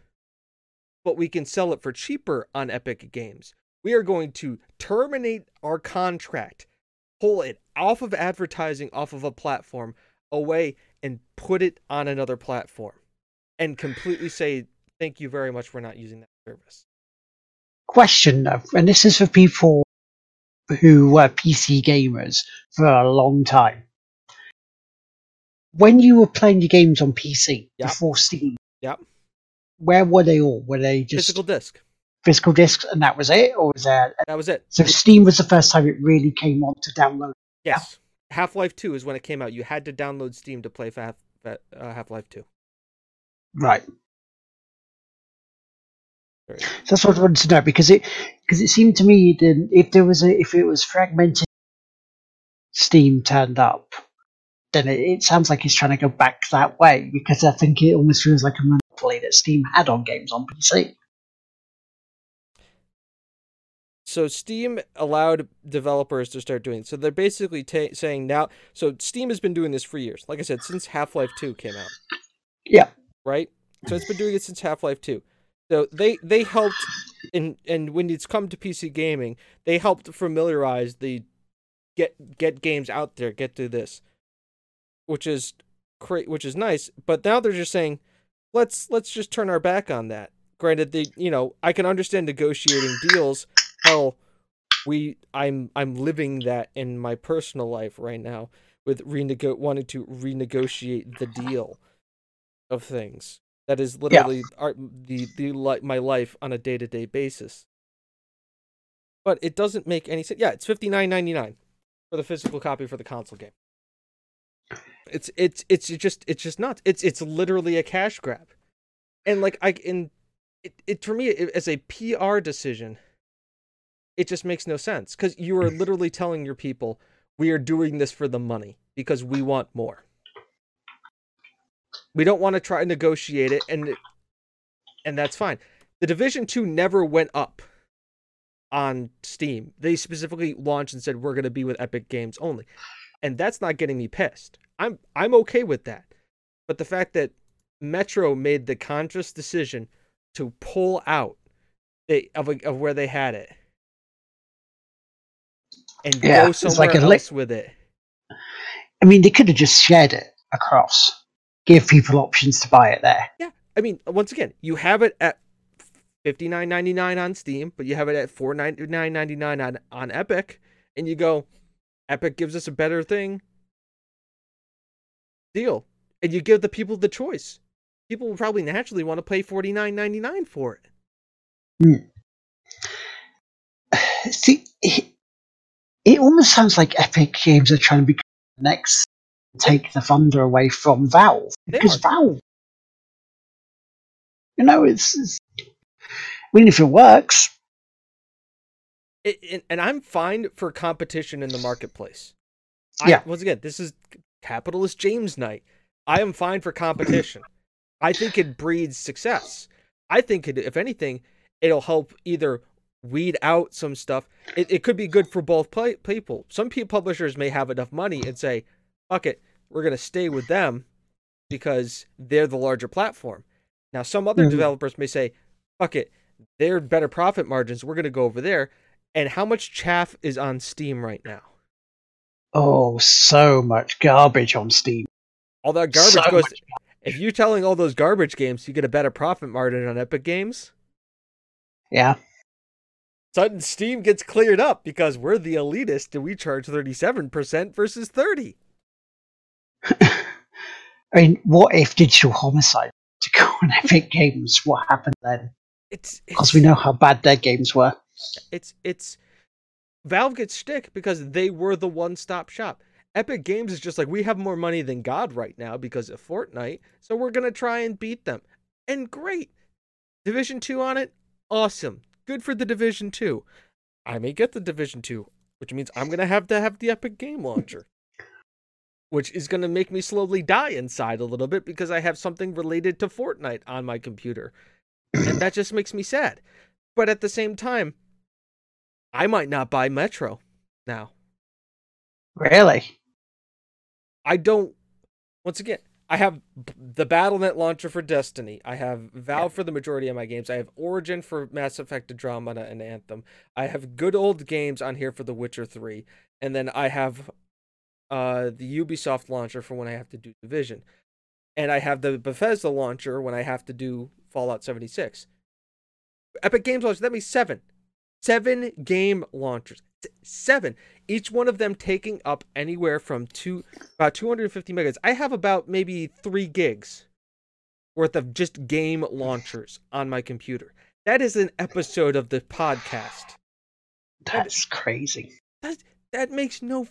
but we can sell it for cheaper on Epic Games. We are going to terminate our contract, pull it off of advertising, off of a platform, away, and put it on another platform." And completely say, thank you very much, we're not using that service. Question, and this is for people who were PC gamers for a long time. When you were playing your games on PC before Steam, where were they all? Were they just... Physical disc. physical discs, and that was it, or was there? That was it. So Steam was the first time it really came on to download. Yes, yeah. Half-Life 2 is when it came out. You had to download Steam to play Half-Life 2. Right. Right. So that's what I wanted to know, because it seemed to me that if it was fragmented, Steam turned up, then it sounds like he's trying to go back that way, because I think it almost feels like a monopoly that Steam had on games on PC. So Steam allowed developers to start doing it. So they're basically saying now, so Steam has been doing this for years. Like I said, since Half-Life 2 came out. Yeah. Right? So it's been doing it since Half-Life 2. So they helped, and when it's come to PC gaming, they helped familiarize the get games out there, get to this, which is nice. But now they're just saying, let's just turn our back on that. Granted, I can understand negotiating deals. Hell, I'm living that in my personal life right now with wanting to renegotiate the deal of things. That is literally my life on a day-to-day basis. But it doesn't make any sense. Yeah, it's $59.99 for the physical copy for the console game. It's just nuts. It's literally a cash grab. And for me, as a PR decision, it just makes no sense, because you are literally telling your people, we are doing this for the money because we want more. We don't want to try and negotiate it, and that's fine. The Division 2 never went up on Steam. They specifically launched and said, we're going to be with Epic Games only. And that's not getting me pissed. I'm okay with that. But the fact that Metro made the conscious decision to pull out of where they had it, and go somewhere else with it. I mean, they could have just shared it across, give people options to buy it there. Yeah, I mean, once again, you have it at $59.99 on Steam, but you have it at $49.99 on Epic, and you go, Epic gives us a better thing. Deal. And you give the people the choice. People will probably naturally want to pay $49.99 for it. Hmm. See... It almost sounds like Epic Games are trying to become the next, take the thunder away from Valve. Because Valve, it's I mean, if it works. And I'm fine for competition in the marketplace. Once again, this is capitalist James Knight. I am fine for competition. I think it breeds success. I think, if anything, it'll help either weed out some stuff. It could be good for both people. Some publishers may have enough money and say, fuck it, we're going to stay with them because they're the larger platform. Now, some other developers may say, fuck it, they're better profit margins, we're going to go over there. And how much chaff is on Steam right now? Oh, so much garbage on Steam. All that garbage goes... If you're telling all those garbage games you get a better profit margin on Epic Games? Yeah. Sudden Steam gets cleared up because we're the elitist and we charge 37% versus 30. I mean, what if digital homicide to go on Epic Games? What happened then? Because we know how bad their games were. It's Valve gets shtick because they were the one-stop shop. Epic Games is just like, we have more money than God right now because of Fortnite, so we're gonna try and beat them. And great, Division 2 on it, awesome. Good for the Division 2. I may get the Division 2, which means I'm going to have the Epic Game Launcher, which is going to make me slowly die inside a little bit because I have something related to Fortnite on my computer. And that just makes me sad. But at the same time, I might not buy Metro now. Really? Once again, I have the Battle.net launcher for Destiny. I have Valve for the majority of my games. I have Origin for Mass Effect Andromeda and Anthem. I have Good Old Games on here for The Witcher 3. And then I have the Ubisoft launcher for when I have to do Division. And I have the Bethesda launcher when I have to do Fallout 76. Epic Games launcher, that means 7. 7 game launchers. 7. Each one of them taking up anywhere from about 250 megas. I have about maybe 3 gigs worth of just game launchers on my computer. That is an episode of the podcast. That's crazy. That makes no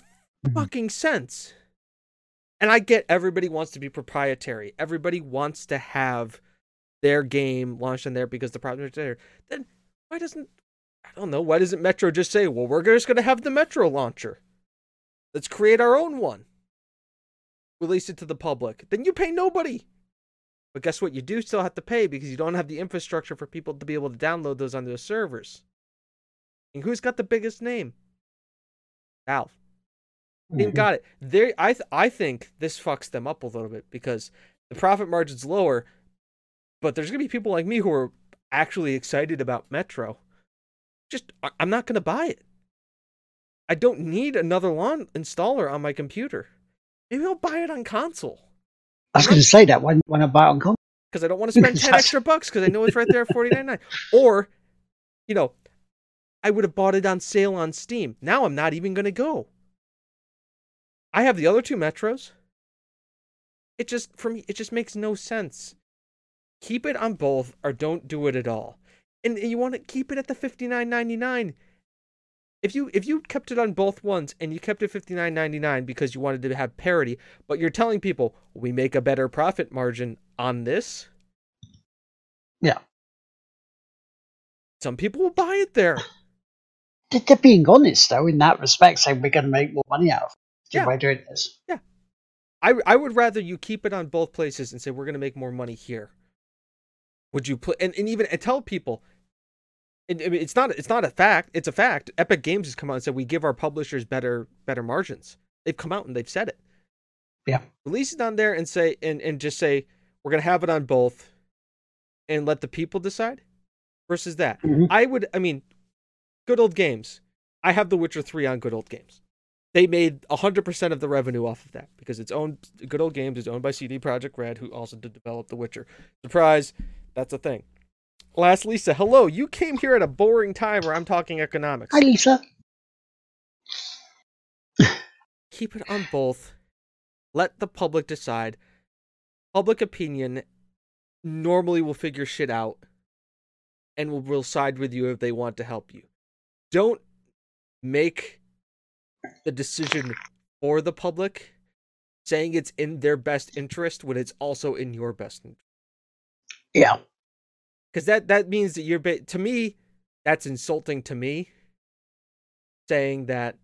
fucking sense. And I get everybody wants to be proprietary. Everybody wants to have their game launched in there because the project's there. Then why doesn't, I don't know, why doesn't Metro just say, well, we're just going to have the Metro launcher. Let's create our own one. Release it to the public. Then you pay nobody. But guess what? You do still have to pay because you don't have the infrastructure for people to be able to download those on those servers. And who's got the biggest name? Valve. They got it. I think this fucks them up a little bit because the profit margin's lower, but there's going to be people like me who are actually excited about Metro. Just, I'm not going to buy it. I don't need another lawn installer on my computer. Maybe I'll buy it on console. I was going to say that. Why not buy it on console? Because I don't want to spend 10 extra bucks because I know it's right there at $49.99. Or, you know, I would have bought it on sale on Steam. Now I'm not even going to go. I have the other two Metros. It just, for me, it just makes no sense. Keep it on both or don't do it at all. And you want to keep it at the $59.99. If you kept it on both ones and you kept it $59.99 because you wanted to have parity, but you're telling people we make a better profit margin on this. Yeah. Some people will buy it there. They're being honest though in that respect, saying we're going to make more money out of it by doing this. Yeah. I would rather you keep it on both places and say we're going to make more money here. Would you play and even and tell people? It's not a fact. It's a fact. Epic Games has come out and said we give our publishers better margins. They've come out and they've said it. Yeah. Release it on there and say and just say we're gonna have it on both, and let the people decide. Versus that, I mean, Good Old Games. I have the Witcher 3 on Good Old Games. They made 100% of the revenue off of that because it's owned. Good Old Games is owned by CD Projekt Red, who also did develop The Witcher. Surprise, that's a thing. Last Lisa, hello. You came here at a boring time where I'm talking economics. Hi, Lisa. Keep it on both. Let the public decide. Public opinion normally will figure shit out and will side with you if they want to help you. Don't make the decision for the public saying it's in their best interest when it's also in your best interest. Yeah. Because that means that you're... To me, that's insulting to me. Saying that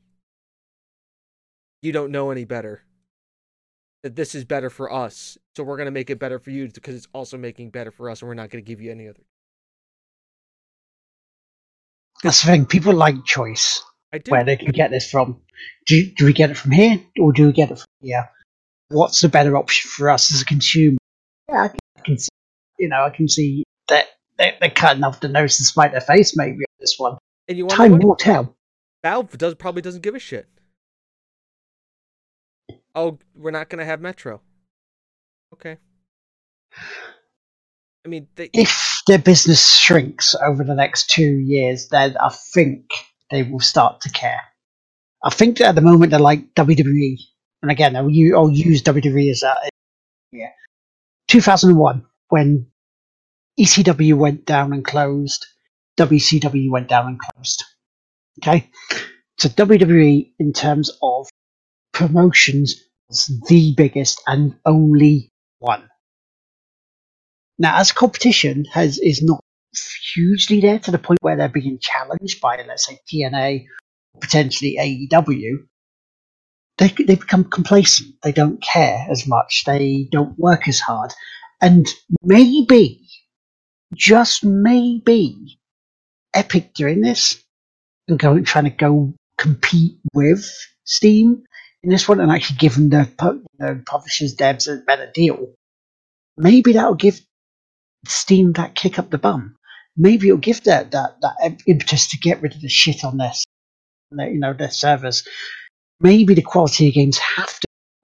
you don't know any better. That this is better for us. So we're going to make it better for you because it's also making better for us and we're not going to give you any other. That's the thing. People like choice. I do. Where they can get this from. Do we get it from here or do we get it from here? What's the better option for us as a consumer? Yeah, I can see that... They're cut enough to notice the spite their face, maybe, on this one. And you want time will tell. Valve probably doesn't give a shit. Oh, we're not going to have Metro. Okay. I mean, if their business shrinks over the next 2 years, then I think they will start to care. I think that at the moment they're like WWE. And again, I'll use WWE as that. Yeah. 2001, when ECW went down and closed. WCW went down and closed. Okay? So WWE, in terms of promotions, was the biggest and only one. Now, as competition is not hugely there to the point where they're being challenged by, let's say, TNA, potentially AEW, they become complacent. They don't care as much. They don't work as hard. And maybe... just maybe Epic doing this and trying to compete with Steam in this one and actually giving the publishers, devs a better deal. Maybe that'll give Steam that kick up the bum. Maybe it'll give that impetus to get rid of the shit on this, you know, their servers. Maybe the quality of games have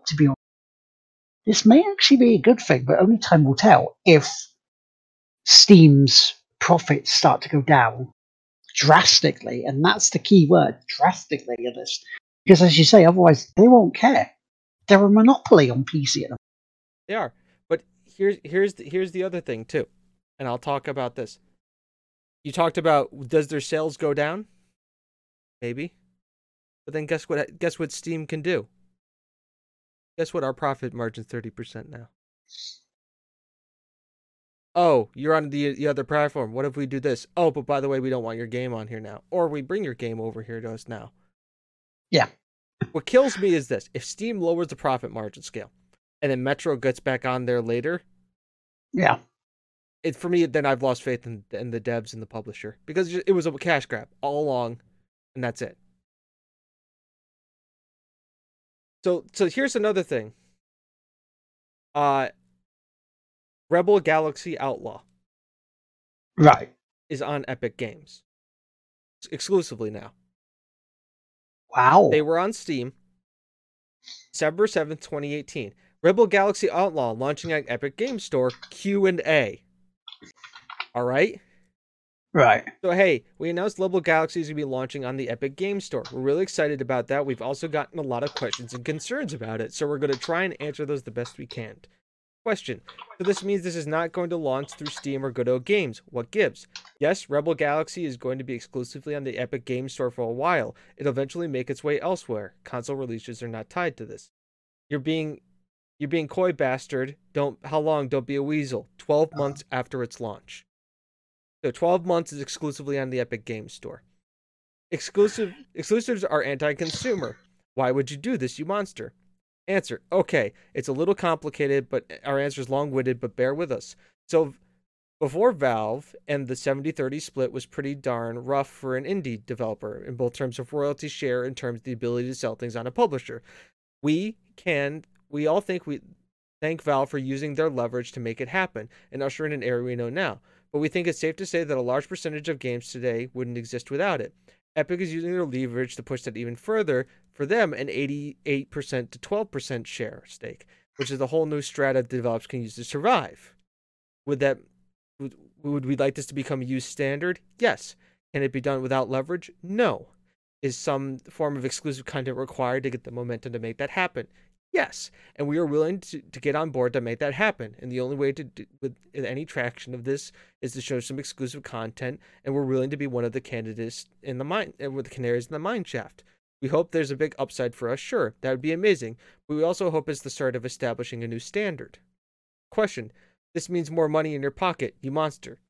to be on. This may actually be a good thing, but only time will tell if Steam's profits start to go down drastically, and that's the key word, drastically, in this. Because as you say, otherwise they won't care. They're a monopoly on PC. They are. But here's the other thing too, and I'll talk about this. You talked about, does their sales go down? Maybe. But then guess what? Guess what Steam can do? Guess what? Our profit margin's 30% now. Oh, you're on the other platform. What if we do this? Oh, but by the way, we don't want your game on here now. Or we bring your game over here to us now. Yeah. What kills me is this. If Steam lowers the profit margin scale and then Metro gets back on there later. Yeah. It, for me, then I've lost faith in the devs and the publisher because it was a cash grab all along and that's it. So here's another thing. Rebel Galaxy Outlaw, right, is on Epic Games exclusively now. Wow. They were on Steam December 7th, 2018. Rebel Galaxy Outlaw launching at Epic Games Store Q&A. All right? Right. So, hey, we announced Rebel Galaxy is going to be launching on the Epic Games Store. We're really excited about that. We've also gotten a lot of questions and concerns about it, so we're going to try and answer those the best we can. Question. So this means this is not going to launch through Steam or Good Old Games. What gives? Yes, Rebel Galaxy is going to be exclusively on the Epic Games Store for a while. It'll eventually make its way elsewhere. Console releases are not tied to this. You're being coy, bastard. How long? Don't be a weasel. 12 months after its launch. So 12 months is exclusively on the Epic Games Store. Exclusives are anti-consumer. Why would you do this, you monster? Answer. Okay, it's a little complicated, but our answer is long-winded, but bear with us. So before Valve and the 70-30 split was pretty darn rough for an indie developer in both terms of royalty share and terms of the ability to sell things on a publisher. We thank Valve for using their leverage to make it happen and usher in an era we know now. But we think it's safe to say that a large percentage of games today wouldn't exist without it. Epic is using their leverage to push that even further. For them, an 88% to 12% share stake, which is a whole new strata developers can use to survive. Would we like this to become a used standard? Yes. Can it be done without leverage? No. Is some form of exclusive content required to get the momentum to make that happen? Yes, and we are willing to get on board to make that happen. And the only way to do with any traction of this is to show some exclusive content, and we're willing to be one of the candidates in the mine, with the canaries in the mine shaft. We hope there's a big upside for us. Sure, that would be amazing. But we also hope it's the start of establishing a new standard. Question: this means more money in your pocket, you monster.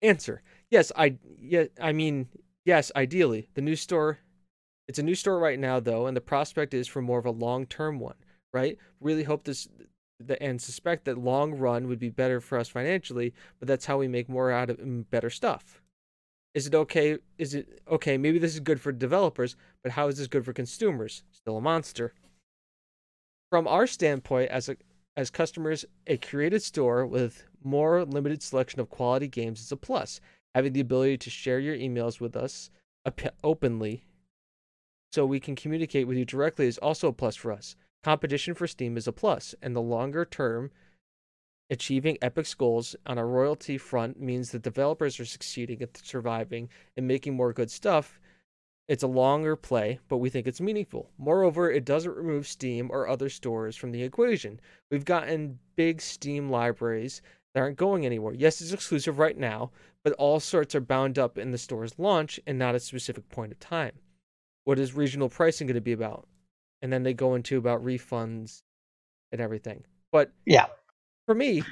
Answer: yes, ideally, the new store. It's a new store right now, though, and the prospect is for more of a long-term one, right? Really hope this and suspect that long run would be better for us financially, but that's how we make more out of better stuff. Is it okay? Maybe this is good for developers, but how is this good for consumers? Still a monster. From our standpoint, as customers, a curated store with more limited selection of quality games is a plus. Having the ability to share your emails with us openly so we can communicate with you directly is also a plus for us. Competition for Steam is a plus, and the longer term, achieving Epic's goals on a royalty front means that developers are succeeding at surviving and making more good stuff. It's a longer play, but we think it's meaningful. Moreover, it doesn't remove Steam or other stores from the equation. We've gotten big Steam libraries that aren't going anywhere. Yes, it's exclusive right now, but all sorts are bound up in the store's launch and not a specific point of time. What is regional pricing going to be about? And then they go into about refunds and everything. But yeah, for me,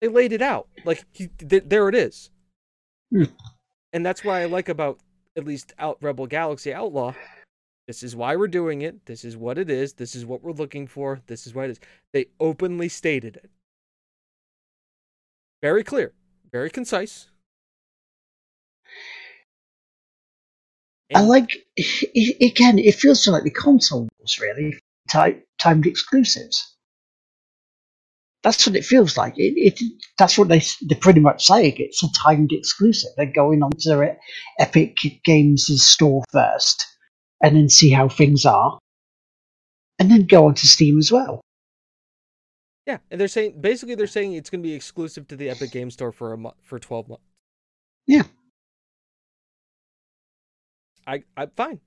they laid it out. Like, there it is. And that's why I like about at least Rebel Galaxy Outlaw. This is why we're doing it. This is what it is. This is what we're looking for. This is what it is. They openly stated it. Very clear. Very concise. I like, again, it feels like the console wars, really, timed exclusives. That's what it feels like. That's what they pretty much say. It's a timed exclusive. They're going onto it, Epic Games' store first, and then see how things are, and then go onto Steam as well. Yeah, and they're saying it's going to be exclusive to the Epic Games Store for 12 months. Yeah. I'm fine.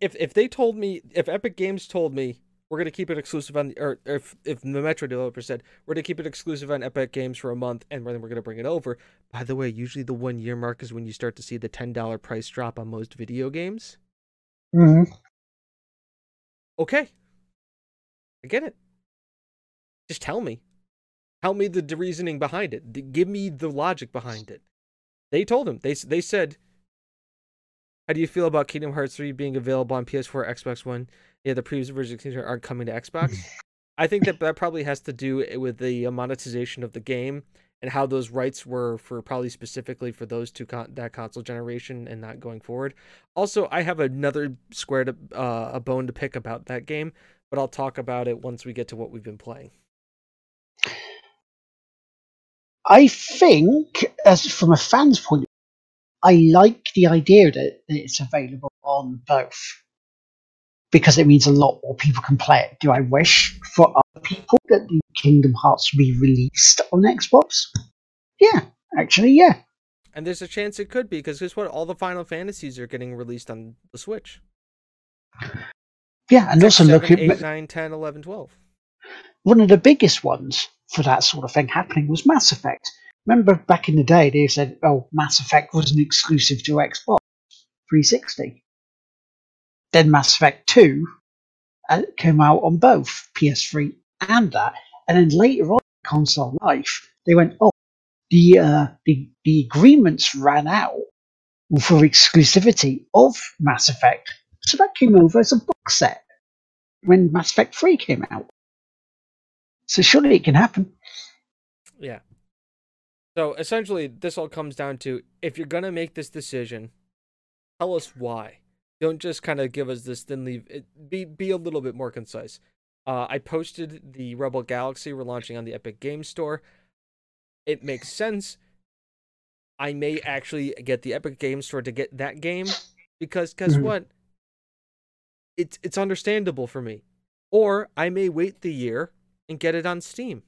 If Epic Games told me we're going to keep it exclusive on, or if the Metro developer said, we're going to keep it exclusive on Epic Games for a month, and then we're going to bring it over. By the way, usually the 1 year mark is when you start to see the $10 price drop on most video games. Mm-hmm. Okay. I get it. Just tell me. Tell me the reasoning behind it. Give me the logic behind it. They told him. They said, how do you feel about Kingdom Hearts 3 being available on PS4, Xbox One? Yeah, the previous versions aren't coming to Xbox. I think that probably has to do with the monetization of the game and how those rights were for probably specifically for those two that console generation and not going forward. Also, I have another a bone to pick about that game, but I'll talk about it once we get to what we've been playing. I think, as from a fan's point, I like the idea that it's available on both, because it means a lot more people can play it. Do I wish for other people that the Kingdom Hearts be released on Xbox? Yeah, actually, yeah. And there's a chance it could be, because guess what? All the Final Fantasies are getting released on the Switch. Yeah, and Six, also 7, look at 8, 9, 10, 11, 12. One of the biggest ones for that sort of thing happening was Mass Effect. Remember back in the day, they said, oh, Mass Effect wasn't exclusive to Xbox 360. Then Mass Effect 2 came out on both PS3 and that. And then later on in console life, they went, oh, the agreements ran out for exclusivity of Mass Effect. So that came over as a box set when Mass Effect 3 came out. So surely it can happen. Yeah. So essentially, this all comes down to, if you're going to make this decision, tell us why. Don't just kind of give us this, then leave it. Be a little bit more concise. I posted the Rebel Galaxy we're launching on the Epic Games Store. It makes sense. I may actually get the Epic Games Store to get that game, because guess what? It's understandable for me. Or I may wait the year and get it on Steam,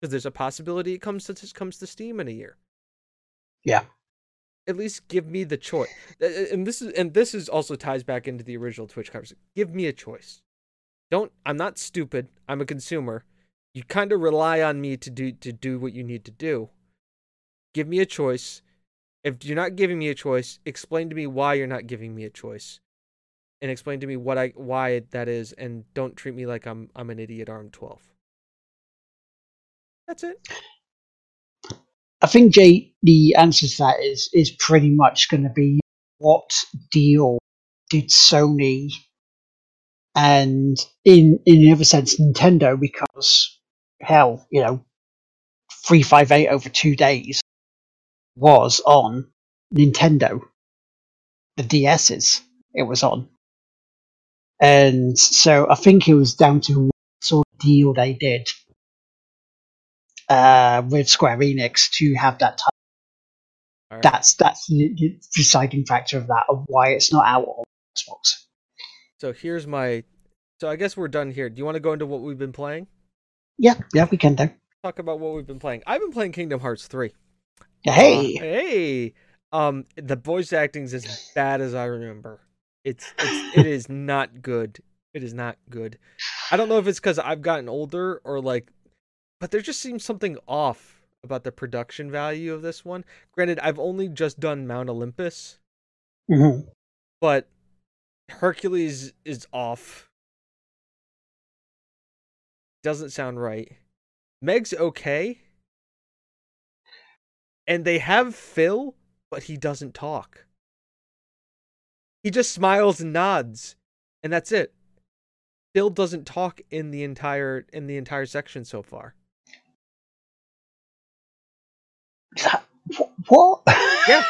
because there's a possibility it comes to Steam in a year. Yeah. At least give me the choice. And this is also ties back into the original Twitch conversation. Give me a choice. I'm not stupid. I'm a consumer. You kind of rely on me to do what you need to do. Give me a choice. If you're not giving me a choice, explain to me why you're not giving me a choice, and explain to me why that is, and don't treat me like I'm an idiot arm 12. That's it. I think, Jay, the answer to that is pretty much going to be, what deal did Sony and, in the other sense, Nintendo, because, hell, 358 over 2 days was on Nintendo. The DS's it was on. And so I think it was down to what sort of deal they did with Square Enix to have that type. Right. That's the deciding factor of that, of why it's not out on Xbox. So here's my... So I guess we're done here. Do you want to go into what we've been playing? Yeah, we can do. Talk about what we've been playing. I've been playing Kingdom Hearts 3. Hey! Hey! The voice acting's as bad as I remember. It is not good. It is not good. I don't know if it's because I've gotten older or like... But there just seems something off about the production value of this one. Granted, I've only just done Mount Olympus, but Hercules is off. Doesn't sound right. Meg's okay. And they have Phil, but he doesn't talk. He just smiles and nods, and that's it. Phil doesn't talk in the entire section so far. What? Yeah.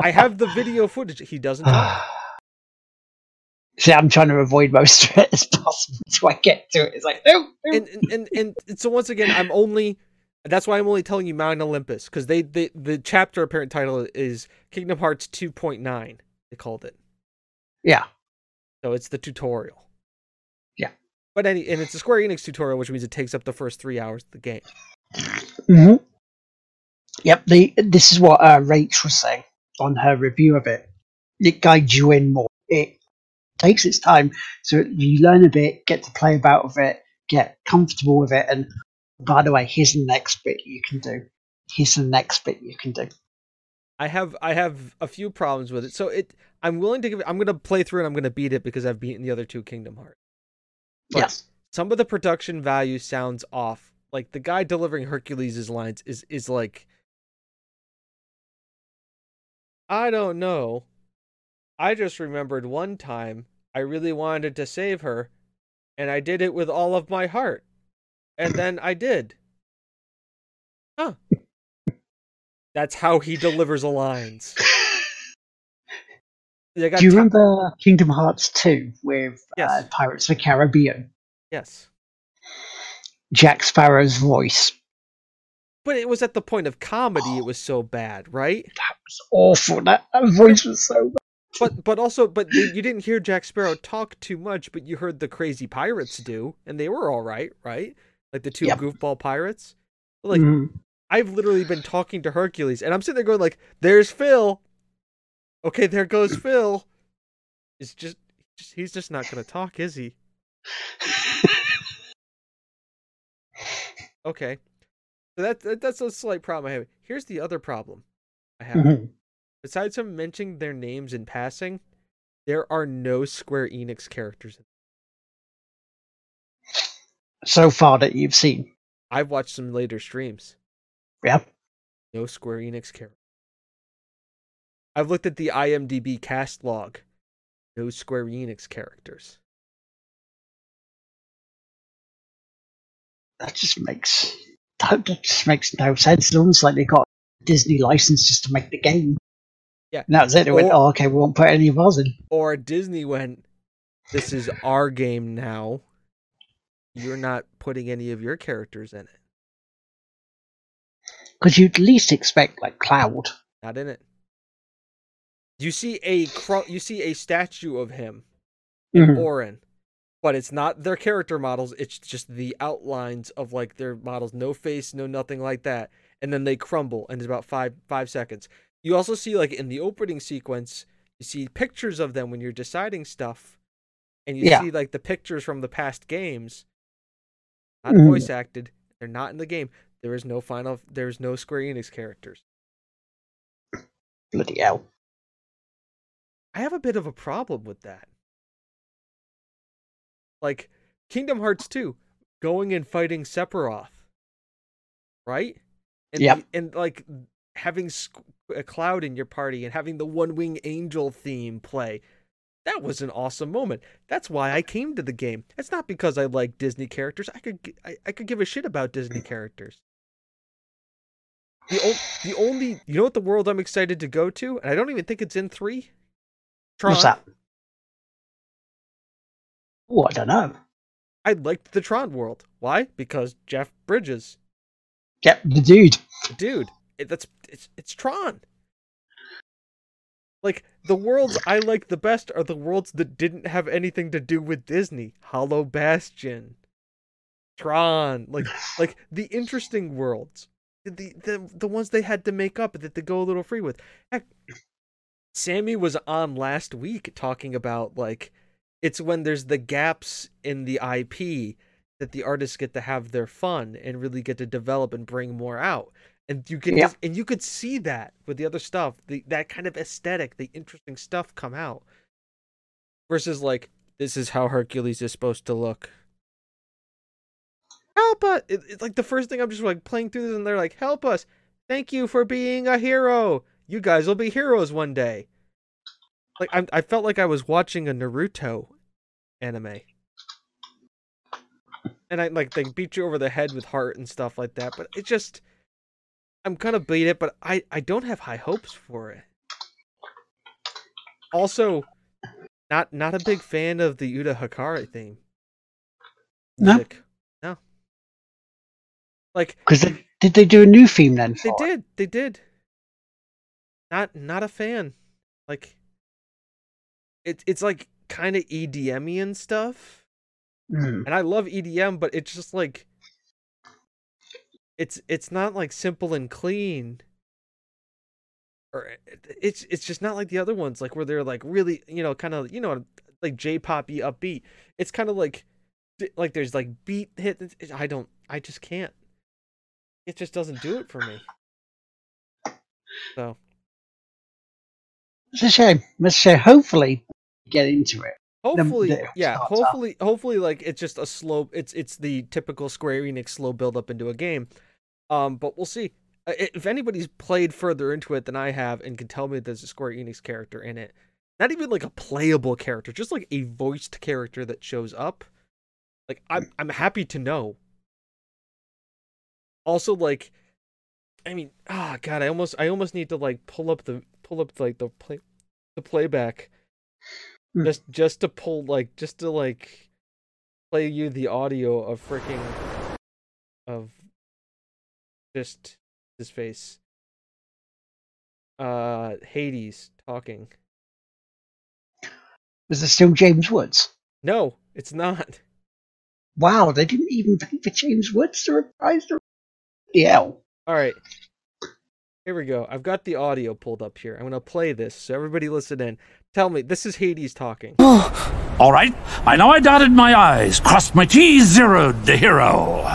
I have the video footage. He doesn't talk. See, I'm trying to avoid most of it as possible until I get to it. It's like, no. And so once again, that's why I'm only telling you Mount Olympus, because the chapter apparent title is Kingdom Hearts 2.9. They called it. Yeah. So it's the tutorial. Yeah. But and it's a Square Enix tutorial, which means it takes up the first 3 hours of the game. Mm-hmm. Yep, this is what Rach was saying on her review of it. It guides you in more. It takes its time. So you learn a bit, get to play about with it, get comfortable with it, and by the way, here's the next bit you can do. Here's the next bit you can do. I have a few problems with it. So I'm willing to give it, I'm going to play through and I'm going to beat it because I've beaten the other two Kingdom Hearts. But yes. Some of the production value sounds off. Like the guy delivering Hercules' lines is like, I don't know. I just remembered one time I really wanted to save her and I did it with all of my heart. And then I did. Huh. That's how he delivers the lines. Do you remember Kingdom Hearts 2 with Pirates of the Caribbean? Yes. Jack Sparrow's voice. But it was at the point of comedy it was so bad, right? That was awful. That voice was so bad. But also you didn't hear Jack Sparrow talk too much, but you heard the crazy pirates do, and they were all right? Like the two goofball pirates. Like I've literally been talking to Hercules, and I'm sitting there going like, "There's Phil." Okay, there goes Phil. It's just he's just not going to talk, is he? Okay, so that's a slight problem I have. Here's the other problem I have. Mm-hmm. Besides them mentioning their names in passing, there are no Square Enix characters so far that you've seen. I've watched some later streams. Yep. No Square Enix characters. I've looked at the IMDb cast log. No Square Enix characters. That just makes no sense. It's almost like they got a Disney license just to make the game. Yeah. And that was it. They went, oh, okay, we won't put any of ours in. Or Disney went, this is our game now. You're not putting any of your characters in it. Because you'd least expect, like, Cloud. Not in it. You see a statue of him in Orin, but it's not their character models. It's just the outlines of, like, their models. No face, no nothing like that. And then they crumble, and it's about five seconds. You also see, like, in the opening sequence, you see pictures of them when you're deciding stuff. And you see, like, the pictures from the past games. Not voice acted. They're not in the game. There's no Square Enix characters. Bloody hell. I have a bit of a problem with that. Like, Kingdom Hearts 2, going and fighting Sephiroth. Right? And like, having a Cloud in your party and having the One Wing Angel theme play. That was an awesome moment. That's why I came to the game. It's not because I like Disney characters. I could give a shit about Disney characters. The only you know what the world I'm excited to go to, and I don't even think it's in 3? Tron. What's that? Oh, I don't know. I liked the Tron world. Why? Because Jeff Bridges. Yep, the dude. It's Tron. Like, the worlds I like the best are the worlds that didn't have anything to do with Disney. Hollow Bastion, Tron, like the interesting worlds, the ones they had to make up that they go a little free with. Heck, Sammy was on last week talking about, like, it's when there's the gaps in the IP that the artists get to have their fun and really get to develop and bring more out. And you could see that with the other stuff, that kind of aesthetic, the interesting stuff come out. Versus, like, this is how Hercules is supposed to look. Help us! It's like the first thing I'm just, like, playing through this, and they're like, "Help us! Thank you for being a hero. You guys will be heroes one day." Like, I felt like I was watching a Naruto anime. And I, like, they beat you over the head with heart and stuff like that, but it just. I'm gonna beat it, but I don't have high hopes for it. Also, not a big fan of the Uta Hakkari theme. No. Like, because did they do a new theme then? They did. Not a fan. Like, it's like kind of EDM-y and stuff, and I love EDM, but it's just like. It's not, like, simple and clean, or it's just not like the other ones, like, where they're, like, really, you know, kind of, you know, like J-poppy upbeat. It's kind of like there's like beat hit. I just can't. It just doesn't do it for me. So it's a shame. Let's say hopefully get into it. Hopefully, like it's just a slow. It's the typical Square Enix slow build up into a game. But we'll see. If anybody's played further into it than I have and can tell me there's a Square Enix character in it, not even like a playable character, just like a voiced character that shows up, like I'm happy to know. Also, like, I mean, ah, oh God, I almost need to like pull up the playback just to play you the audio of just his face. Hades talking. Is it still James Woods? No, it's not. Wow, they didn't even think for James Woods to reprise the hell. Alright. Here we go. I've got the audio pulled up here. I'm gonna play this, so everybody listen in. Tell me, this is Hades talking. Alright, I know I dotted my I's, crossed my T's, zeroed the hero.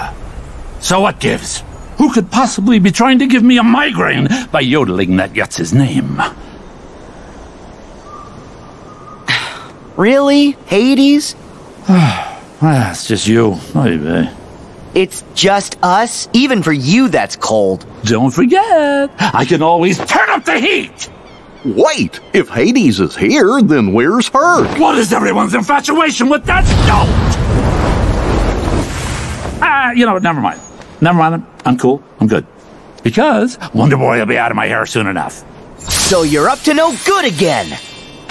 So what gives? Who could possibly be trying to give me a migraine by yodeling that Yutz's name? Really? Hades? That's just you, baby. It's just us? Even for you, that's cold. Don't forget, I can always turn up the heat! Wait, if Hades is here, then where's Herc? What is everyone's infatuation with that note? Never mind. Never mind, I'm cool, I'm good. Because Wonder Boy will be out of my hair soon enough. So you're up to no good again!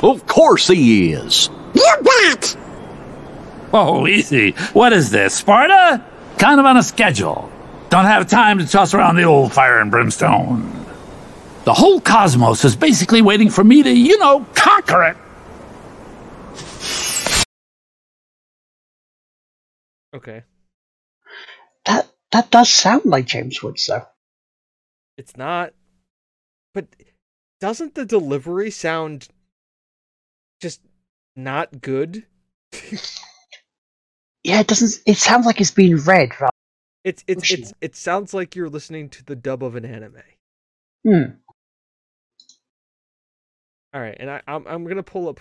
Of course he is! You're back! Oh, easy. What is this, Sparta? Kind of on a schedule. Don't have time to toss around the old fire and brimstone. The whole cosmos is basically waiting for me to, conquer it! Okay. That does sound like James Woods, though. It's not. But doesn't the delivery sound just not good? Yeah, it doesn't. It sounds like it's being read. Right? It sounds like you're listening to the dub of an anime. Hmm. All right, and I'm gonna pull up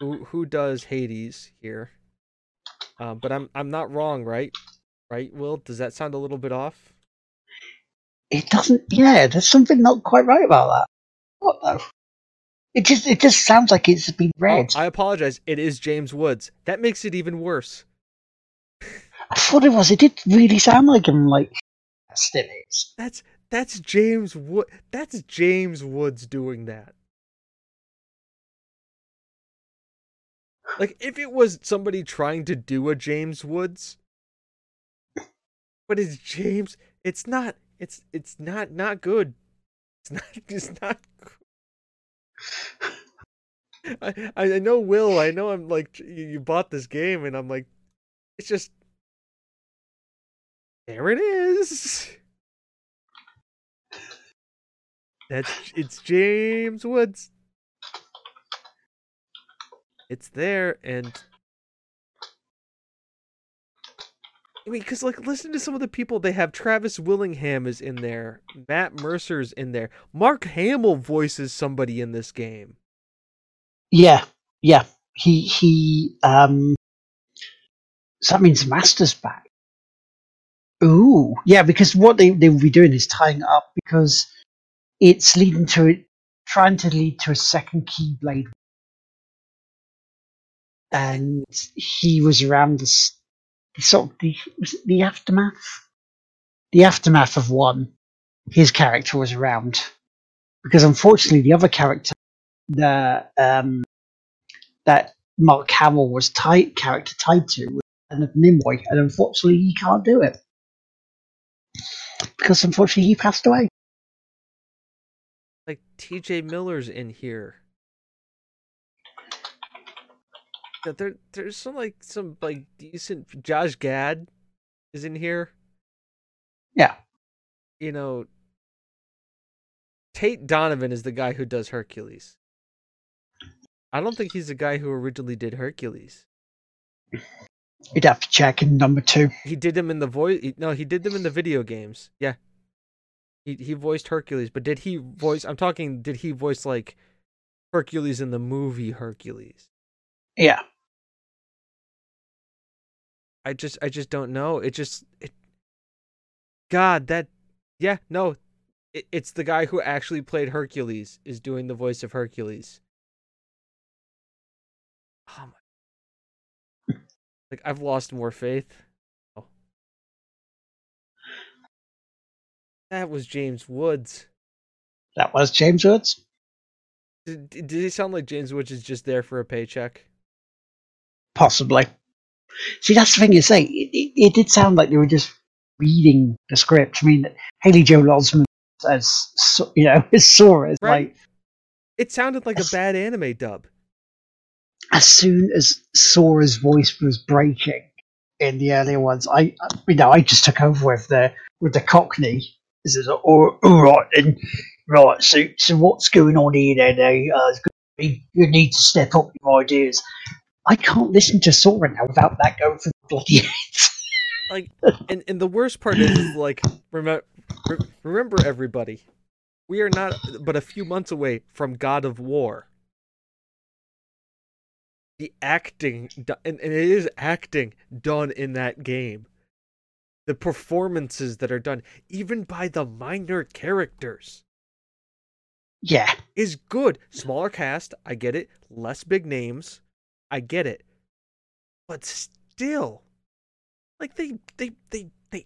who does Hades here. But I'm not wrong, right? Right, Will? Does that sound a little bit off? It doesn't. Yeah, there's something not quite right about that. What though? It just sounds like it's been read. Oh, I apologize. It is James Woods. That makes it even worse. I thought it was. It did really sound like him. Like still is. That's James Wood. That's James Woods doing that. Like, if it was somebody trying to do a James Woods, but it's James, it's not good. It's not good. I know, Will, I know I'm like, you bought this game, and I'm like, it's just, there it is. It's James Woods. It's there, and I mean, because like, listen to some of the people they have. Travis Willingham is in there. Matt Mercer's in there. Mark Hamill voices somebody in this game. Yeah. He. So that means Master's back. Ooh, yeah. Because what they will be doing is tying up, because it's leading to it, trying to lead to a second Keyblade. And he was around the aftermath? The aftermath of one. His character was around. Because unfortunately the other character, that Mark Hamill was tied to, was an Nimoy, and unfortunately he can't do it. Because unfortunately he passed away. Like TJ Miller's in here. Yeah, there's some decent. Josh Gad is in here. Yeah, Tate Donovan is the guy who does Hercules. I don't think he's the guy who originally did Hercules. You'd have to check in number two. He did them in the voice. No, he did them in the video games. Yeah, he voiced Hercules, but did he voice? I'm talking. Did he voice like Hercules in the movie Hercules? Yeah. I just don't know. It's the guy who actually played Hercules is doing the voice of Hercules. Oh my. Like, I've lost more faith. Oh. That was James Woods. That was James Woods? Did he sound like James Woods is just there for a paycheck? Possibly. See, that's the thing you say. It did sound like they were just reading the script. I mean, Haley Joel Osment as, you know, as Sora. Right. Like, it sounded like a bad anime dub. As soon as Sora's voice was breaking in the earlier ones, I just took over with the Cockney. This is all right. So what's going on here? You need to step up your ideas. I can't listen to Sora now without that going through the bloody head. Like, and the worst part is like, remember everybody, we are not but a few months away from God of War. The acting, and it is acting done in that game. The performances that are done, even by the minor characters. Yeah. Is good. Smaller cast, I get it. Less big names, I get it. But still, like, they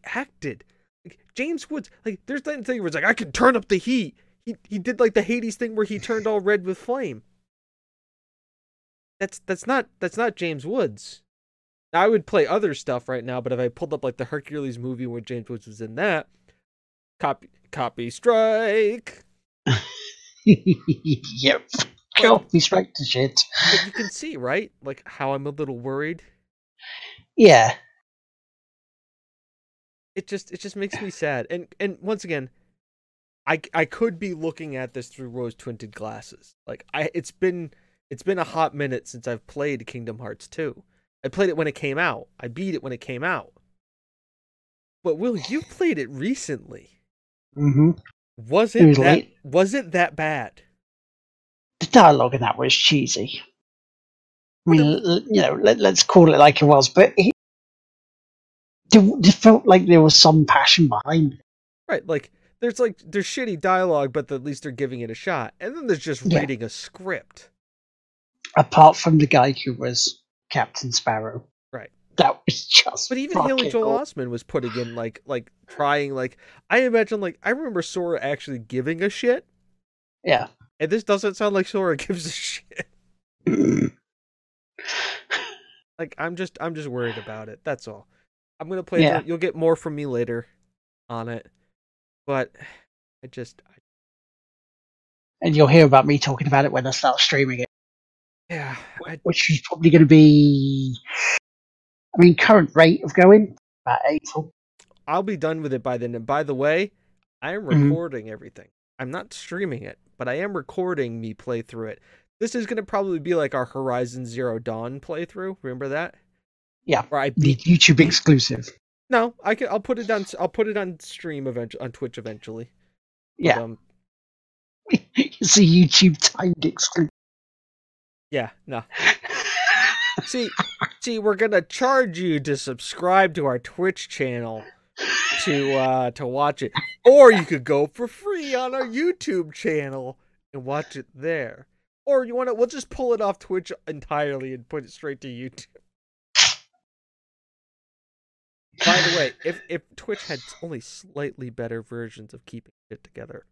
acted. Like, James Woods, like, there's that thing where it's like, I can turn up the heat. He did, like, the Hades thing where he turned all red with flame. That's not James Woods. Now, I would play other stuff right now, but if I pulled up like the Hercules movie where James Woods was in that, copy strike. Yep, copy strike to shit. But you can see, right? Like how I'm a little worried. Yeah. It just makes me sad, and once again, I could be looking at this through rose-tinted glasses. Like It's been a hot minute since I've played Kingdom Hearts 2. I played it when it came out. I beat it when it came out. But Will, you played it recently. Mm-hmm. Was it that bad? The dialogue in that was cheesy. I mean, you know, let's call it like it was, but it felt like there was some passion behind it. Right, there's shitty dialogue, but at least they're giving it a shot. And then there's just reading a script. Apart from the guy who was Captain Sparrow, right? That was just. But even Haley Joel Osment was putting in like trying. Like I imagine, like I remember Sora actually giving a shit. Yeah, and this doesn't sound like Sora gives a shit. Like I'm just worried about it. That's all. I'm gonna play. Yeah. You'll get more from me later on it, but and you'll hear about me talking about it when I start streaming it. Yeah, which is probably going to be, I mean, current rate of going, about April. I'll be done with it by then. And by the way, I am recording everything. I'm not streaming it, but I am recording me play through it. This is going to probably be like our Horizon Zero Dawn playthrough. Remember that? Yeah, where I beat the YouTube exclusive. No, I'll put it on. I'll put it on stream eventually, on Twitch eventually. Yeah, but, it's a YouTube timed exclusive. Yeah, no. See, we're gonna charge you to subscribe to our Twitch channel to watch it, or you could go for free on our YouTube channel and watch it there. Or you want to? We'll just pull it off Twitch entirely and put it straight to YouTube. By the way, if Twitch had only slightly better versions of keeping it together,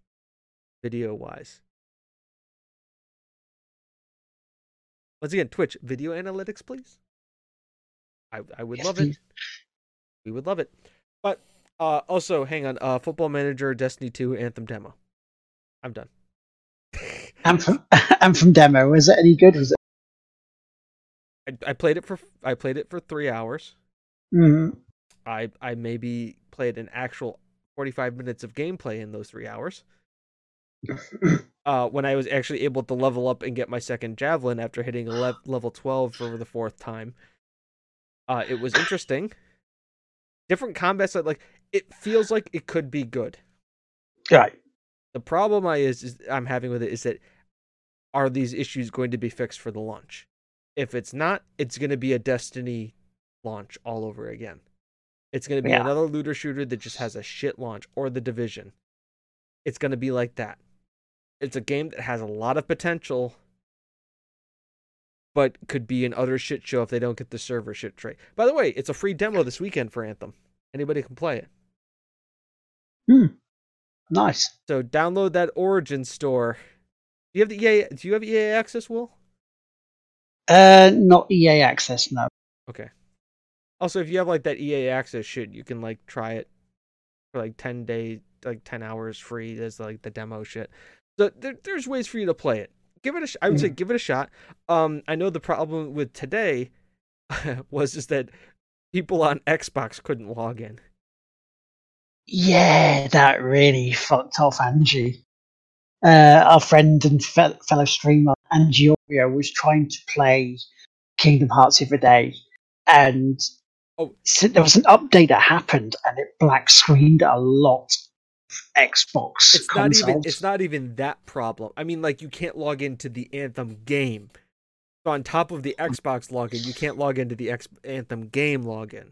video wise. Once again, Twitch, video analytics, please. I would love it. We would love it. But also, hang on. Football Manager, Destiny 2, Anthem Demo. I'm done. Anthem Demo. Was it any good? I played it for 3 hours. Mm-hmm. I maybe played an actual 45 minutes of gameplay in those 3 hours. when I was actually able to level up and get my second javelin after hitting level 12 for the fourth time. It was interesting. Different combats, like it feels like it could be good. Right. The problem I'm having with it is that are these issues going to be fixed for the launch? If it's not, it's going to be a Destiny launch all over again. It's going to be another looter shooter that just has a shit launch, or The Division. It's going to be like that. It's a game that has a lot of potential, but could be an utter shit show if they don't get the server shit straight. By the way, it's a free demo this weekend for Anthem. Anybody can play it. Nice. So download that Origin store. Do you have the EA? Do you have EA access, Will? Not EA access, no. Okay. Also, if you have like that EA access shit, you can like try it for like 10 days, like 10 hours free. There's like the demo shit. So there's ways for you to play it. Give it a. I would say give it a shot. I know the problem with today was just that people on Xbox couldn't log in. Yeah, that really fucked off Angie. Our friend and fellow streamer Angie Orio was trying to play Kingdom Hearts every day, and there was an update that happened, and it black screened a lot of Xbox consoles. It's not even that problem. I mean, like, you can't log into the Anthem game. So on top of the Xbox login, you can't log into the Anthem game login.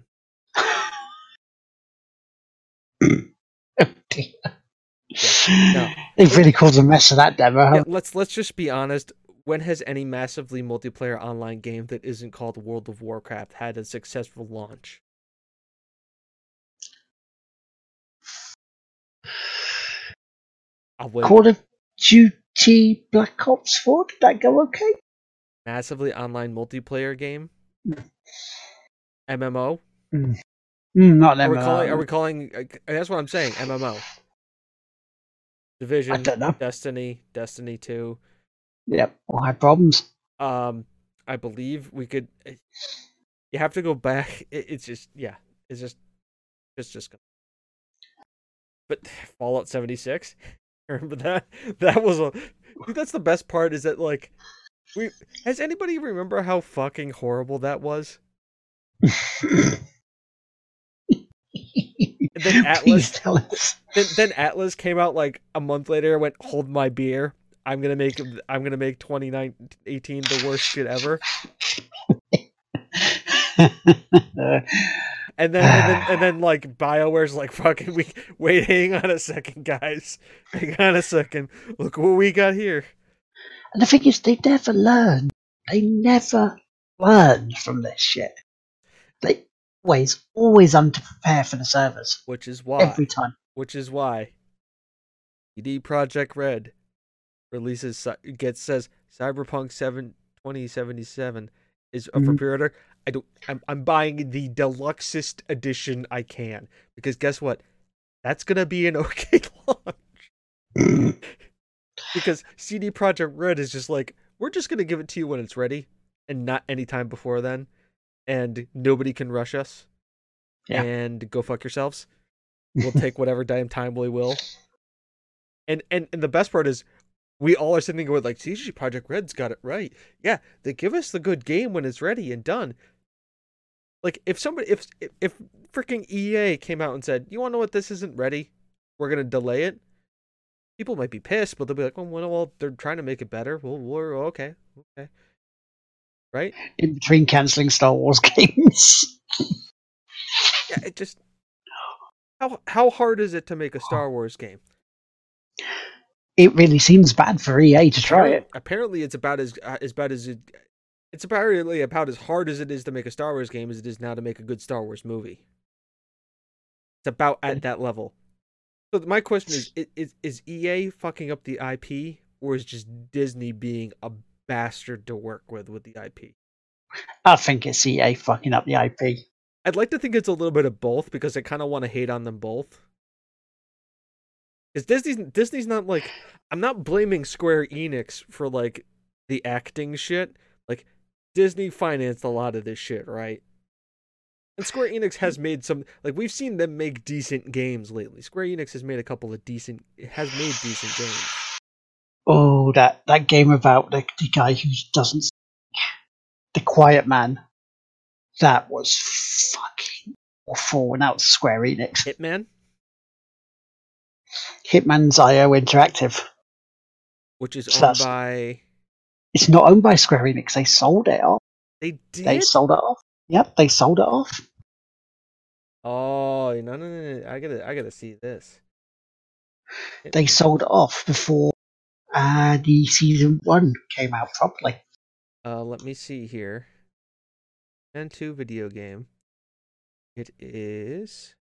They've really caused a mess of that demo. Huh? Yeah, let's just be honest. When has any massively multiplayer online game that isn't called World of Warcraft had a successful launch? Call of Duty Black Ops 4, did that go okay? Massively online multiplayer game? MMO? Not MMO. Are we calling that's what I'm saying, MMO. Division, I don't know. Destiny 2. Yep, all had problems. I believe we could. You have to go back. It's just. But Fallout 76. Remember that? That was a. Dude, that's the best part. Is that like, has anybody remember how fucking horrible that was? Then Atlas, tell us. Then Atlas came out like a month later. And went, hold my beer. I'm gonna make 2018 the worst shit ever. and then like BioWare's like, fucking, wait, hang on a second, guys. Hang on a second. Look what we got here. And the thing is, they never learn. They never learn from this shit. They always underprepare for the servers. Which is why every time. Which is why CD Projekt Red says Cyberpunk 2077 is up for pre-order. I'm buying the deluxest edition I can, because guess what? That's gonna be an okay launch. Because CD Projekt Red is just like, we're just gonna give it to you when it's ready, and not any time before then, and nobody can rush us. Yeah. And go fuck yourselves. We'll take whatever damn time we will. And the best part is, we all are sitting there going like, CG Project Red's got it right. Yeah, they give us the good game when it's ready and done. Like, if freaking EA came out and said, you want to know what, this isn't ready, we're going to delay it, people might be pissed, but they'll be like, well, they're trying to make it better. Well, we're okay. Right? In between canceling Star Wars games. Yeah, it just... How hard is it to make a Star Wars game? It really seems bad for EA to try it. Apparently, it's about as hard as it is to make a Star Wars game as it is now to make a good Star Wars movie. It's about at that level. So my question is EA fucking up the IP, or is just Disney being a bastard to work with the IP? I think it's EA fucking up the IP. I'd like to think it's a little bit of both, because I kind of want to hate on them both. Because Disney's not like, I'm not blaming Square Enix for like the acting shit. Like, Disney financed a lot of this shit, right? And Square Enix has made some, like, we've seen them make decent games lately. Square Enix has made decent games. Oh, that game about the guy who doesn't speak. The Quiet Man. That was fucking awful. And that was Square Enix. Hitman? Hitman's IO Interactive. Which is owned by... It's not owned by Square Enix. They sold it off. They did? They sold it off. Yep, they sold it off. Oh, no. I gotta see this. Hitman. They sold it off before... the season 1 came out properly. Let me see here. And 2 video game. It is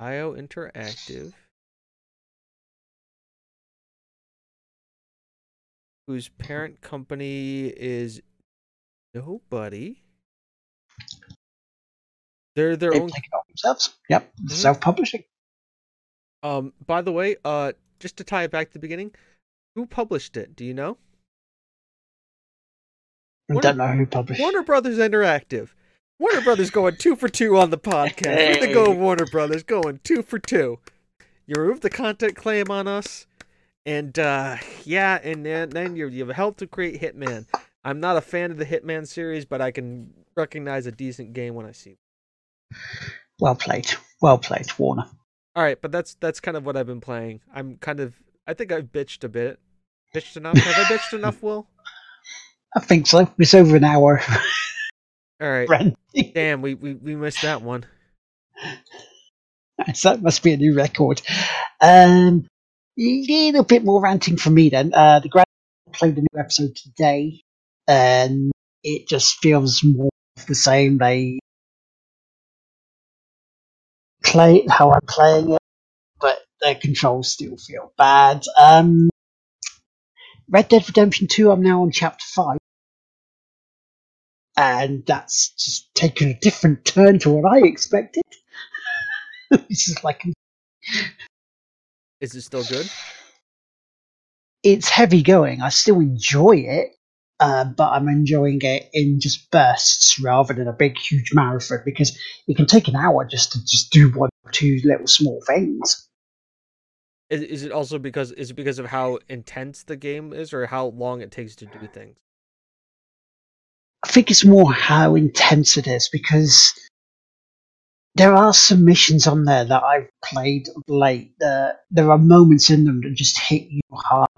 IO Interactive. Whose parent company is Nobody. They're their own. They take it off themselves. Yep. Mm-hmm. Self-publishing. By the way, just to tie it back to the beginning, who published it? Do you know? I don't know who published it. Warner Brothers Interactive. Warner Brothers going 2 for 2 on the podcast. Hey. With the go of Warner Brothers going 2 for 2. You removed the content claim on us, and then you've helped to create Hitman. I'm not a fan of the Hitman series, but I can recognize a decent game when I see it. Well played, Warner. All right, but that's kind of what I've been playing. I think I've bitched a bit. Bitched enough? Have I bitched enough, Will? I think so. It's over an hour. All right. Damn, we missed that one. So that must be a new record. Little bit more ranting from me then. The Grand played a new episode today, and it just feels more of the same. They play how I'm playing it, but their controls still feel bad. Red Dead Redemption 2, I'm now on chapter 5, and that's just taken a different turn to what I expected. It's just like, is it still good? It's heavy going. I still enjoy it, but I'm enjoying it in just bursts rather than a big, huge marathon, because it can take an hour just to do one or two little small things. Is it also because of how intense the game is, or how long it takes to do things? I think it's more how intense it is, because there are some missions on there that I've played late. There are moments in them that just hit you hard.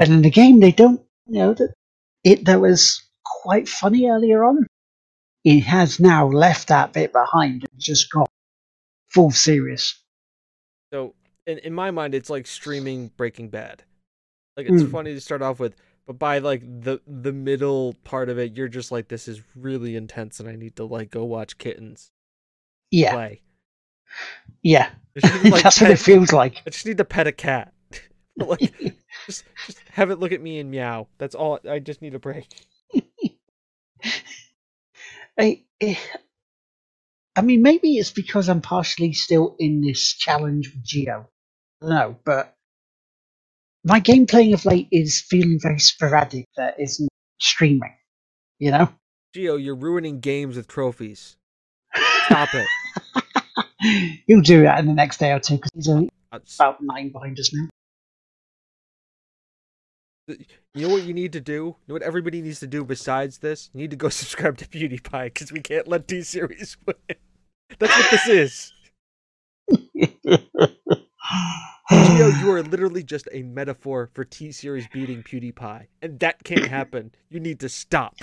And in the game, they don't, that was quite funny earlier on. It has now left that bit behind and just got full serious. So, in my mind, it's like streaming Breaking Bad. Like, it's funny to start off with, but by, like, the middle part of it, you're just like, this is really intense, and I need to, like, go watch kittens. Yeah. Play. Yeah. That's what it feels like. I just need to pet a cat. Like, just have it look at me and meow. That's all. I just need a break. I mean, maybe it's because I'm partially still in this challenge with Geo. I don't know, but my game playing of late is feeling very sporadic. That isn't streaming, Geo, you're ruining games with trophies. Stop it. He'll do that in the next day or two, because he's only about 9 behind us now. You know what you need to do? You know what everybody needs to do besides this? You need to go subscribe to PewDiePie, because we can't let D-Series win. That's what this is. Geo, you are literally just a metaphor for T-Series beating PewDiePie. And that can't happen. You need to stop.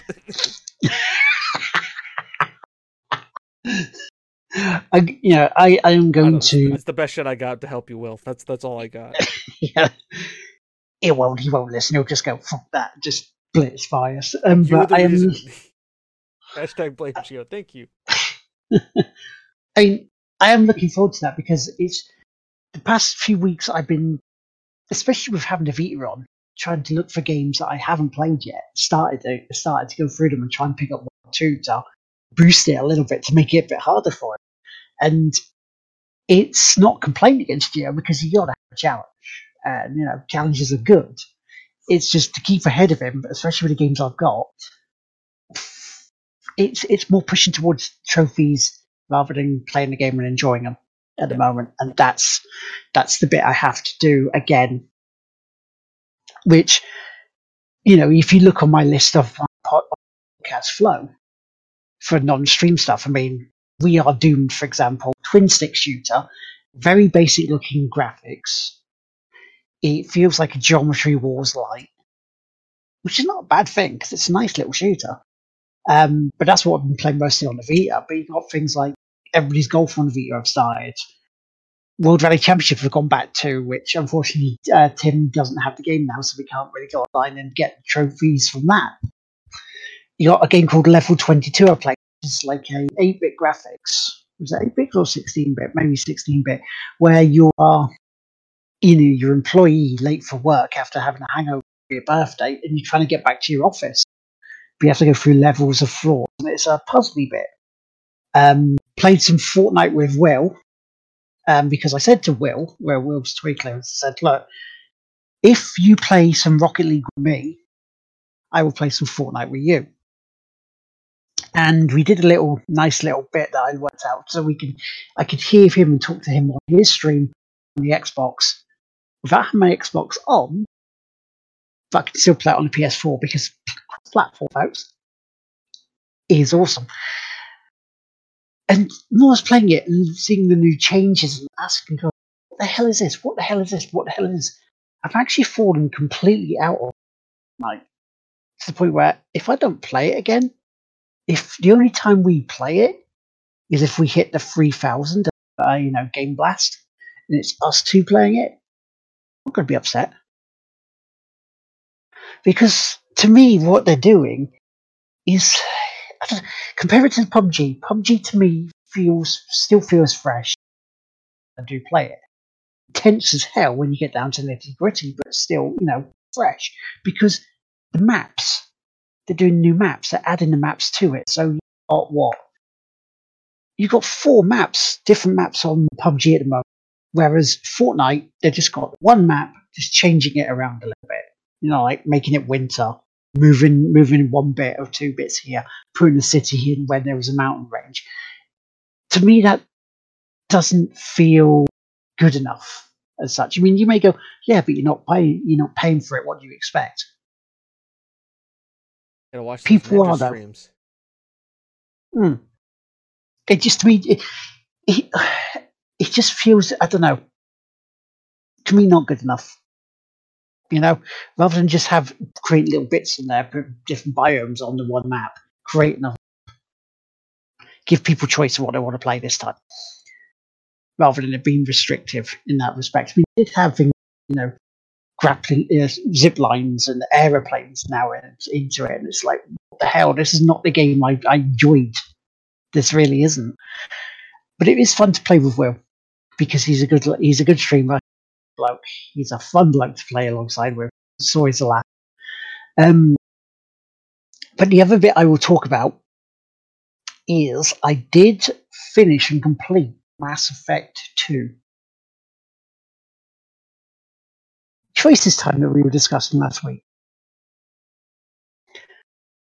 I am going to... That's the best shit I got to help you, Will. That's all I got. Yeah. He won't listen. He'll just go, fuck that. Just blitz bias. But I am... Hashtag blame Geo. Thank you. I am looking forward to that, because it's the past few weeks I've been, especially with having the Vita on, trying to look for games that I haven't played yet. Started to go through them and try and pick up 1 or 2 to boost it a little bit to make it a bit harder for it. And it's not complaining against Geo, because you got to have a challenge. And challenges are good. It's just to keep ahead of him, especially with the games I've got. It's more pushing towards trophies rather than playing the game and enjoying them. at the moment, and that's the bit I have to do again. Which, you know, if you look on my list of podcast flow for non-stream stuff, I mean, We Are Doomed, for example, twin stick shooter, very basic looking graphics. It feels like a Geometry Wars light, which is not a bad thing because it's a nice little shooter. But that's what I've been playing mostly on the Vita. But you've got things like Everybody's Golf on the Vita I've started. World Rally Championship I've gone back to, which unfortunately Tim doesn't have the game now, so we can't really go online and get trophies from that. You got a game called Level 22 I played. It's like a 8-bit graphics. Was it 8-bit or 16-bit? Maybe 16-bit, where you are, you know, your employee late for work after having a hangover for your birthday, and you're trying to get back to your office. But you have to go through levels of floors, and it's a puzzly bit. Played some Fortnite with Will, because I said to Will, where Will's toy clearance, said, look, if you play some Rocket League with me, I will play some Fortnite with you. And we did a little nice little bit that I worked out so I could hear him and talk to him on his stream on the Xbox without having my Xbox on, but I could still play it on the PS4 because platform folks is awesome. And when I was playing it and seeing the new changes and asking, God, what the hell is this? What the hell is this? What the hell is this? I've actually fallen completely out of like to the point where if I don't play it again, if the only time we play it is if we hit the 3,000, you know, Game Blast, and it's us two playing it, I'm going to be upset. Because to me, what they're doing is, compare it to PUBG. PUBG to me still feels fresh. I do play it. Tense as hell when you get down to nitty gritty, but still, you know, fresh. Because the maps, they're doing new maps. They're adding the maps to it. So you've got what? You've got four maps, different maps on PUBG at the moment. Whereas Fortnite, they've just got one map, just changing it around a little bit. You know, like making it winter, moving one bit or two bits here, putting a city in when there was a mountain range. To me, that doesn't feel good enough as such. I mean, you may go, yeah, but you're not paying for it. What do you expect? Gotta watch people are streams. It just to me, it just feels, I don't know, to me not good enough. You know, rather than just create little bits in there, put different biomes on the one map, create another, give people choice of what they want to play this time, rather than it being restrictive in that respect. We did have things, you know, grappling zip lines and aeroplanes now into it, and it's like, what the hell? This is not the game I enjoyed. This really isn't. But it is fun to play with Will because he's a good streamer. Bloke. He's a fun bloke to play alongside with. It's always a laugh. But the other bit I will talk about is I did finish and complete Mass Effect 2. Choices time that we were discussing last week.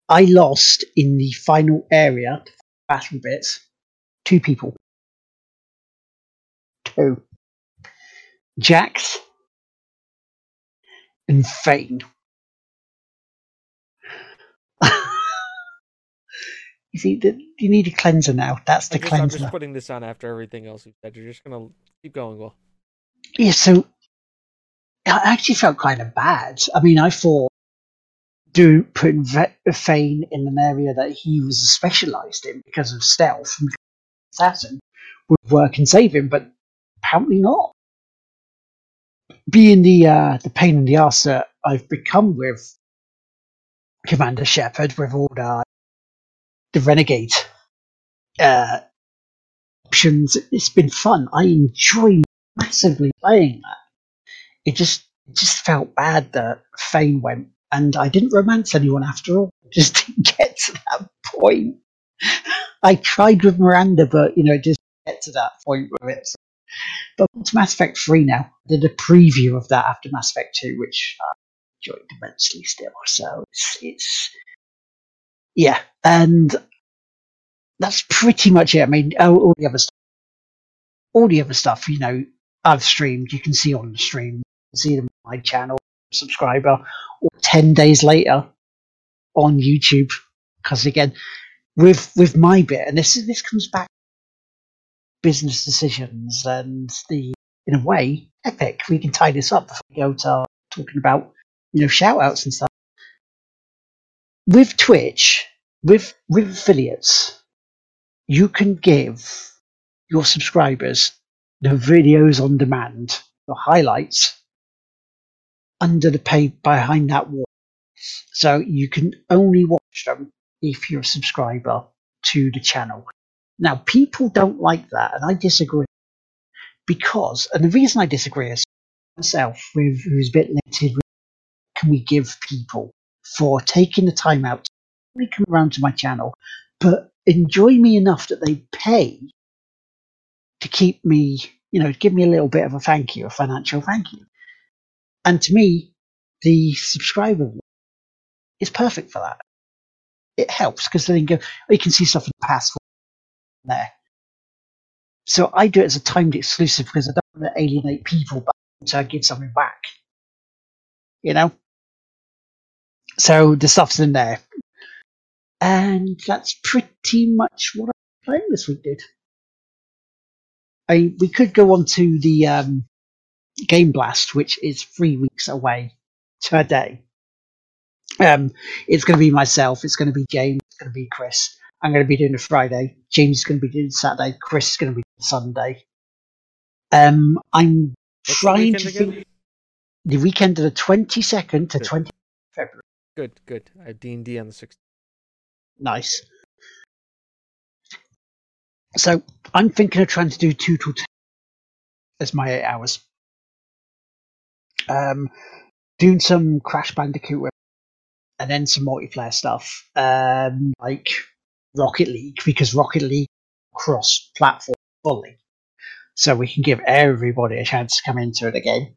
I lost in the final area, battle bits, two people. Two. Jax and Fane. You see, you need a cleanser now. That's the cleanser. I'm just putting this on after everything else we've said. You're just going to keep going, Will. Yeah, so I actually felt kind of bad. I mean, I thought putting Fane in an area that he was specialized in because of stealth and assassin would work and save him, but apparently not. Being the pain in the arse that I've become with Commander Shepard, with all the Renegade options, it's been fun. I enjoy massively playing that. It just felt bad that Fane went, and I didn't romance anyone after all. I just didn't get to that point. I tried with Miranda, but you know, it just didn't get to that point with it. So. But onto Mass Effect 3 now. I did a preview of that after Mass Effect 2, which I enjoyed immensely still. So it's yeah, and that's pretty much it. I mean, all the other stuff all the other stuff, you know, I've streamed, you can see on the stream, you can see them on my channel, subscriber, or 10 days later on YouTube. Because again, with my bit, and this comes back to business decisions and the, in a way, Epic. We can tie this up before we go to talking about, you know, shout outs and stuff. With Twitch, with affiliates, you can give your subscribers the videos on demand, the highlights, under the pay behind that wall. So you can only watch them if you're a subscriber to the channel. Now, people don't like that, and I disagree. Because, and the reason I disagree is myself, who's a bit limited, can we give people for taking the time out to come around to my channel, but enjoy me enough that they pay to keep me, you know, give me a little bit of a thank you, a financial thank you. And to me, the subscriber is perfect for that. It helps because they can go, you can see stuff in the past there. So I do it as a timed exclusive because I don't want to alienate people, but until I give something back, you know. So the stuff's in there, and that's pretty much what I'm playing this week. We could go on to the Game Blast, which is 3 weeks away today. It's going to be myself. It's going to be James. It's going to be Chris. I'm going to be doing it Friday. James is going to be doing Saturday. Chris is going to be doing Sunday. I'm What's trying the to think the weekend of the 22nd to 20th February. Good. I have D&D on the 16th. Nice. So I'm thinking of trying to do 2 till 10 as my 8 hours. Doing some Crash Bandicoot and then some multiplayer stuff, like Rocket League, because Rocket League cross-platform fully, so we can give everybody a chance to come into it again.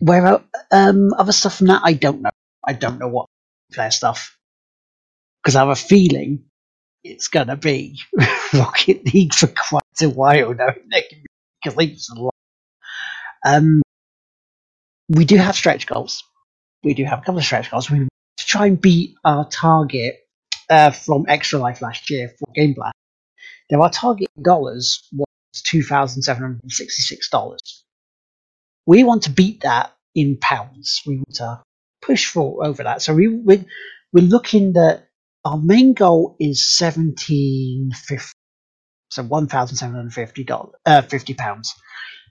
Where other stuff from that, I don't know what player stuff, because I have a feeling it's gonna be Rocket League for quite a while now. Because they just love it. We do have stretch goals. We do have a couple of stretch goals. We try and beat our target from Extra Life last year for Game Blast. Now, our target in dollars was $2,766. We want to beat that in pounds. We want to push for over that. So we're looking that our main goal is $1,750. So $1,750 £50.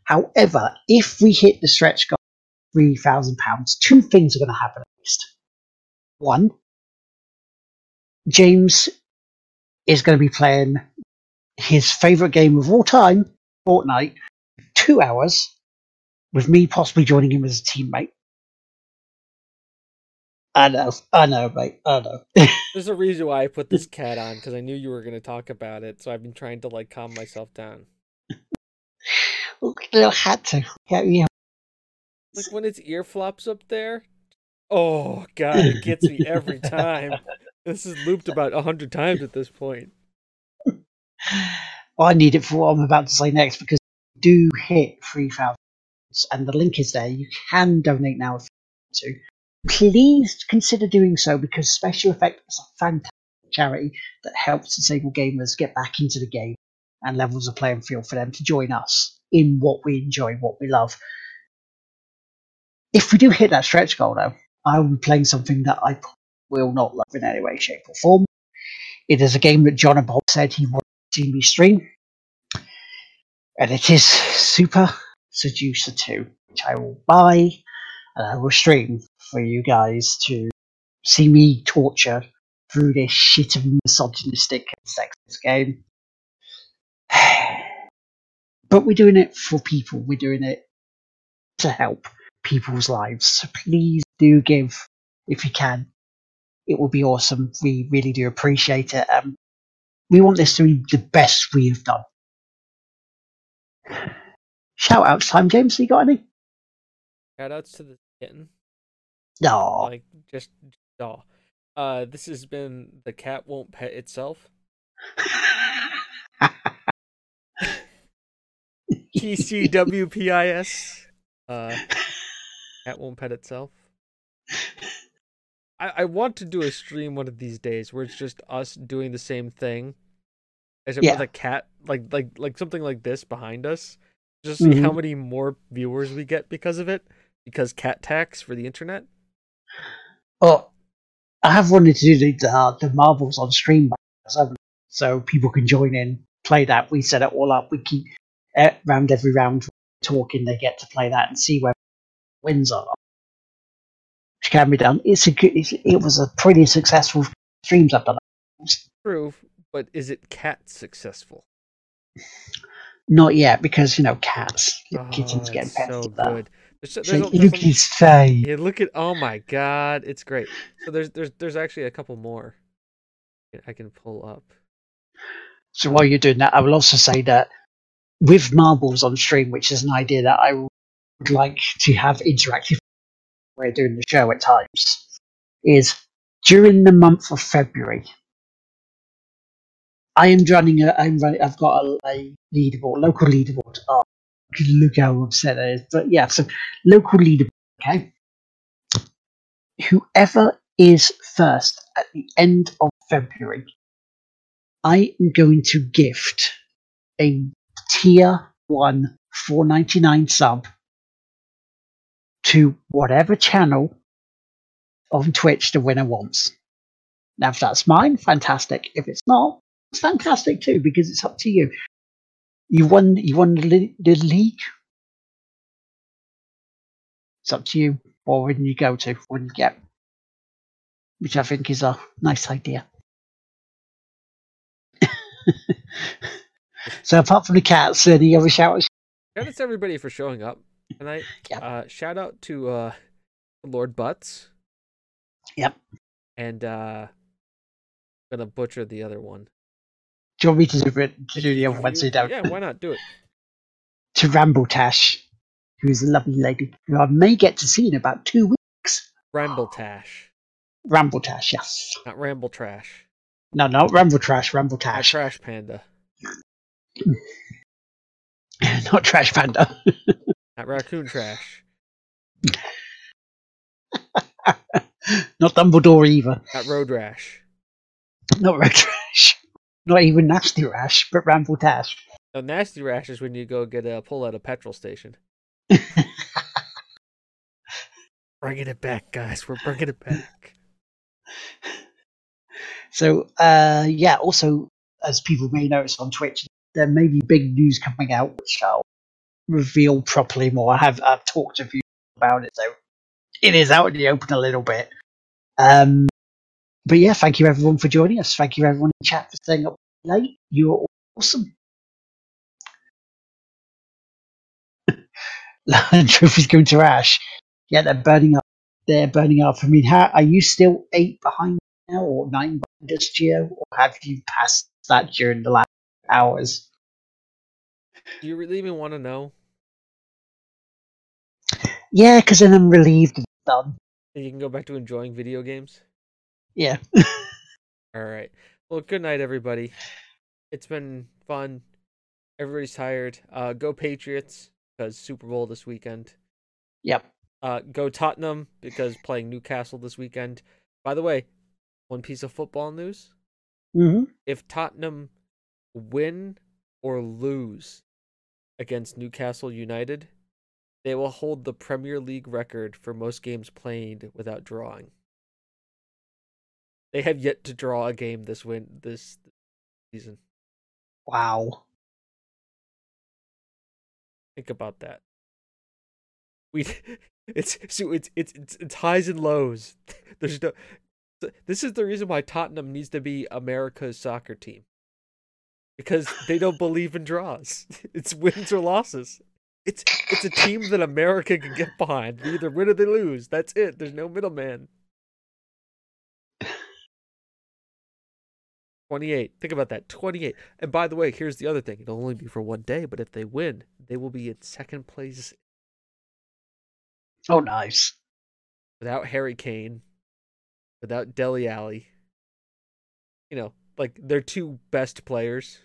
However, if we hit the stretch goal, £3,000, two things are going to happen at least. One, James is going to be playing his favourite game of all time, Fortnite, 2 hours, with me possibly joining him as a teammate. I know, mate. There's a reason why I put this cat on, because I knew you were going to talk about it, so I've been trying to, like, calm myself down. Little hat to. Yeah. Like when its ear flops up there, oh god, it gets me every time. This is looped about 100 times at this point. Well, I need it for what I'm about to say next, because we do hit 3,000, and the link is there. You can donate now if you want to. Please consider doing so, because Special Effect is a fantastic charity that helps disabled gamers get back into the game and levels a playing field for them to join us in what we enjoy, what we love. If we do hit that stretch goal, though, I will be playing something that I will not love in any way, shape, or form. It is a game that John and Bob said he wanted to see me stream. And it is Super Seducer 2, which I will buy and I will stream for you guys to see me torture through this shit of misogynistic and sexist game. But we're doing it for people. We're doing it to help people's lives, so please do give if you can. It will be awesome. We really do appreciate it. We want this to be the best we have done. Shout outs time, James. You got any shout outs to the kitten? No, like just no. This has been The Cat Won't Pet Itself. TCWPIS. That won't pet itself. I want to do a stream one of these days where it's just us doing the same thing, except with a cat, like something like this behind us. Just see how many more viewers we get because of it, because cat tax for the internet. Oh, I have wanted to do the marbles on stream, so people can join in, play that. We set it all up. We keep round every round talking. They get to play that and see where wins are. Which can be done. It was a pretty successful streams I've done. True, but is it cat successful? Not yet, because cats, kittens getting pets. So good. There's you can say. Yeah, look at. Oh my god, it's great. So there's actually a couple more I can pull up. So while you're doing that, I will also say that with marbles on stream, which is an idea that I would like to have interactive way of doing the show at times, is during the month of February. I am running I've got a leaderboard, local leaderboard. Oh, look how upset that is. But yeah, so local leaderboard, okay? Whoever is first at the end of February, I am going to gift a tier 1 $4.99 sub to whatever channel on Twitch the winner wants. Now, if that's mine, fantastic. If it's not, it's fantastic too, because it's up to you. You won the league. It's up to you, or when you go to, when you get, which I think is a nice idea. So apart from the cats, any other shout-outs? Shout out to everybody for showing up tonight. Yep. Shout out to Lord Butts. Yep. And I'm gonna butcher the other one. Do you want me to do the other one so you don't? Yeah, why not? Do it. To Ramble Tash, who's a lovely lady who I may get to see in about 2 weeks. Ramble Tash. Ramble Tash, yes. Not Ramble Trash. No, not Ramble Trash, Ramble Tash. Not Trash Panda. Not Trash Panda. Not Raccoon Trash. Not Dumbledore either. Not Road Rash. Not Road Rash. Not even Nasty Rash, but Ramble Tash. No, Nasty Rash is when you go get a pull at a petrol station. Bringing it back, guys. We're bringing it back. So, also, as people may notice on Twitch, there may be big news coming out, which I'll reveal properly more. I've talked to you about it, so it is out in the open a little bit. But yeah, thank you everyone for joining us. Thank you everyone in chat for staying up late. You are awesome. Land trophy's going to Ash. Yeah, they're burning up. They're burning up. I mean, how are you still 8 behind now, or 9 behind us, Geo? Or have you passed that during the last hours? Do you really even want to know? Yeah, because then I'm relieved it's done. And you can go back to enjoying video games? Yeah. All right. Well, good night, everybody. It's been fun. Everybody's tired. Go Patriots, because Super Bowl this weekend. Yep. Go Tottenham, because playing Newcastle this weekend. By the way, one piece of football news. Mm-hmm. If Tottenham win or lose against Newcastle United, they will hold the Premier League record for most games played without drawing. They have yet to draw a game this season. Wow. Think about that. It's highs and lows. There's no. This is the reason why Tottenham needs to be America's soccer team, because they don't believe in draws. It's wins or losses. It's a team that America can get behind. They either win or they lose. That's it. There's no middleman. 28. Think about that. 28. And by the way, here's the other thing. It'll only be for one day, but if they win, they will be in second place. Oh, nice. Without Harry Kane. Without Dele Alli. Like, they're two best players.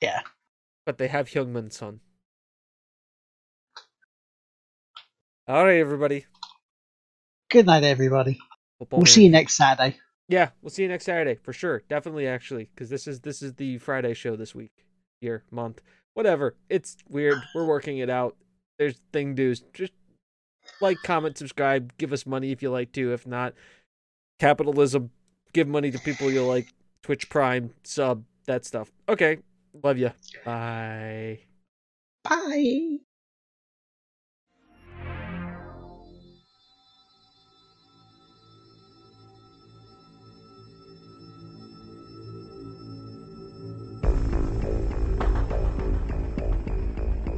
Yeah. But they have Heung-min Son. All right, everybody. Good night, everybody. We'll see you next Saturday. Yeah, we'll see you next Saturday for sure. Definitely, actually, because this is the Friday show this week, year, month, whatever. It's weird. We're working it out. There's thing dues. Just like, comment, subscribe, give us money if you like to. If not, capitalism. Give money to people you like. Twitch Prime sub, that stuff. Okay, love you. Bye. Bye.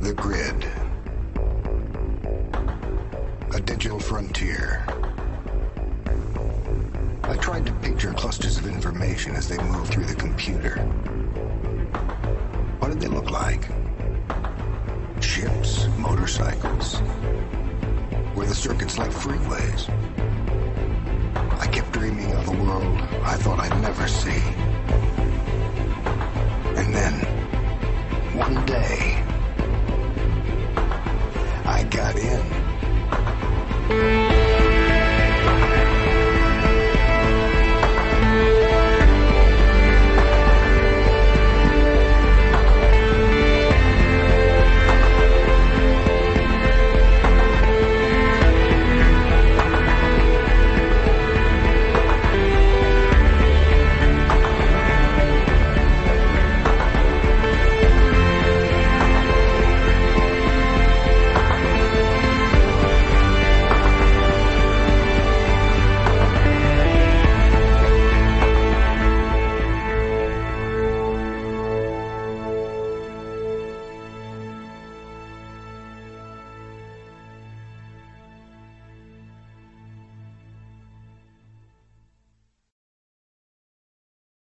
The Grid. A digital frontier. I tried to picture clusters of information as they moved through the computer. What did they look like? Ships, motorcycles. Were the circuits like freeways? I kept dreaming of a world I thought I'd never see.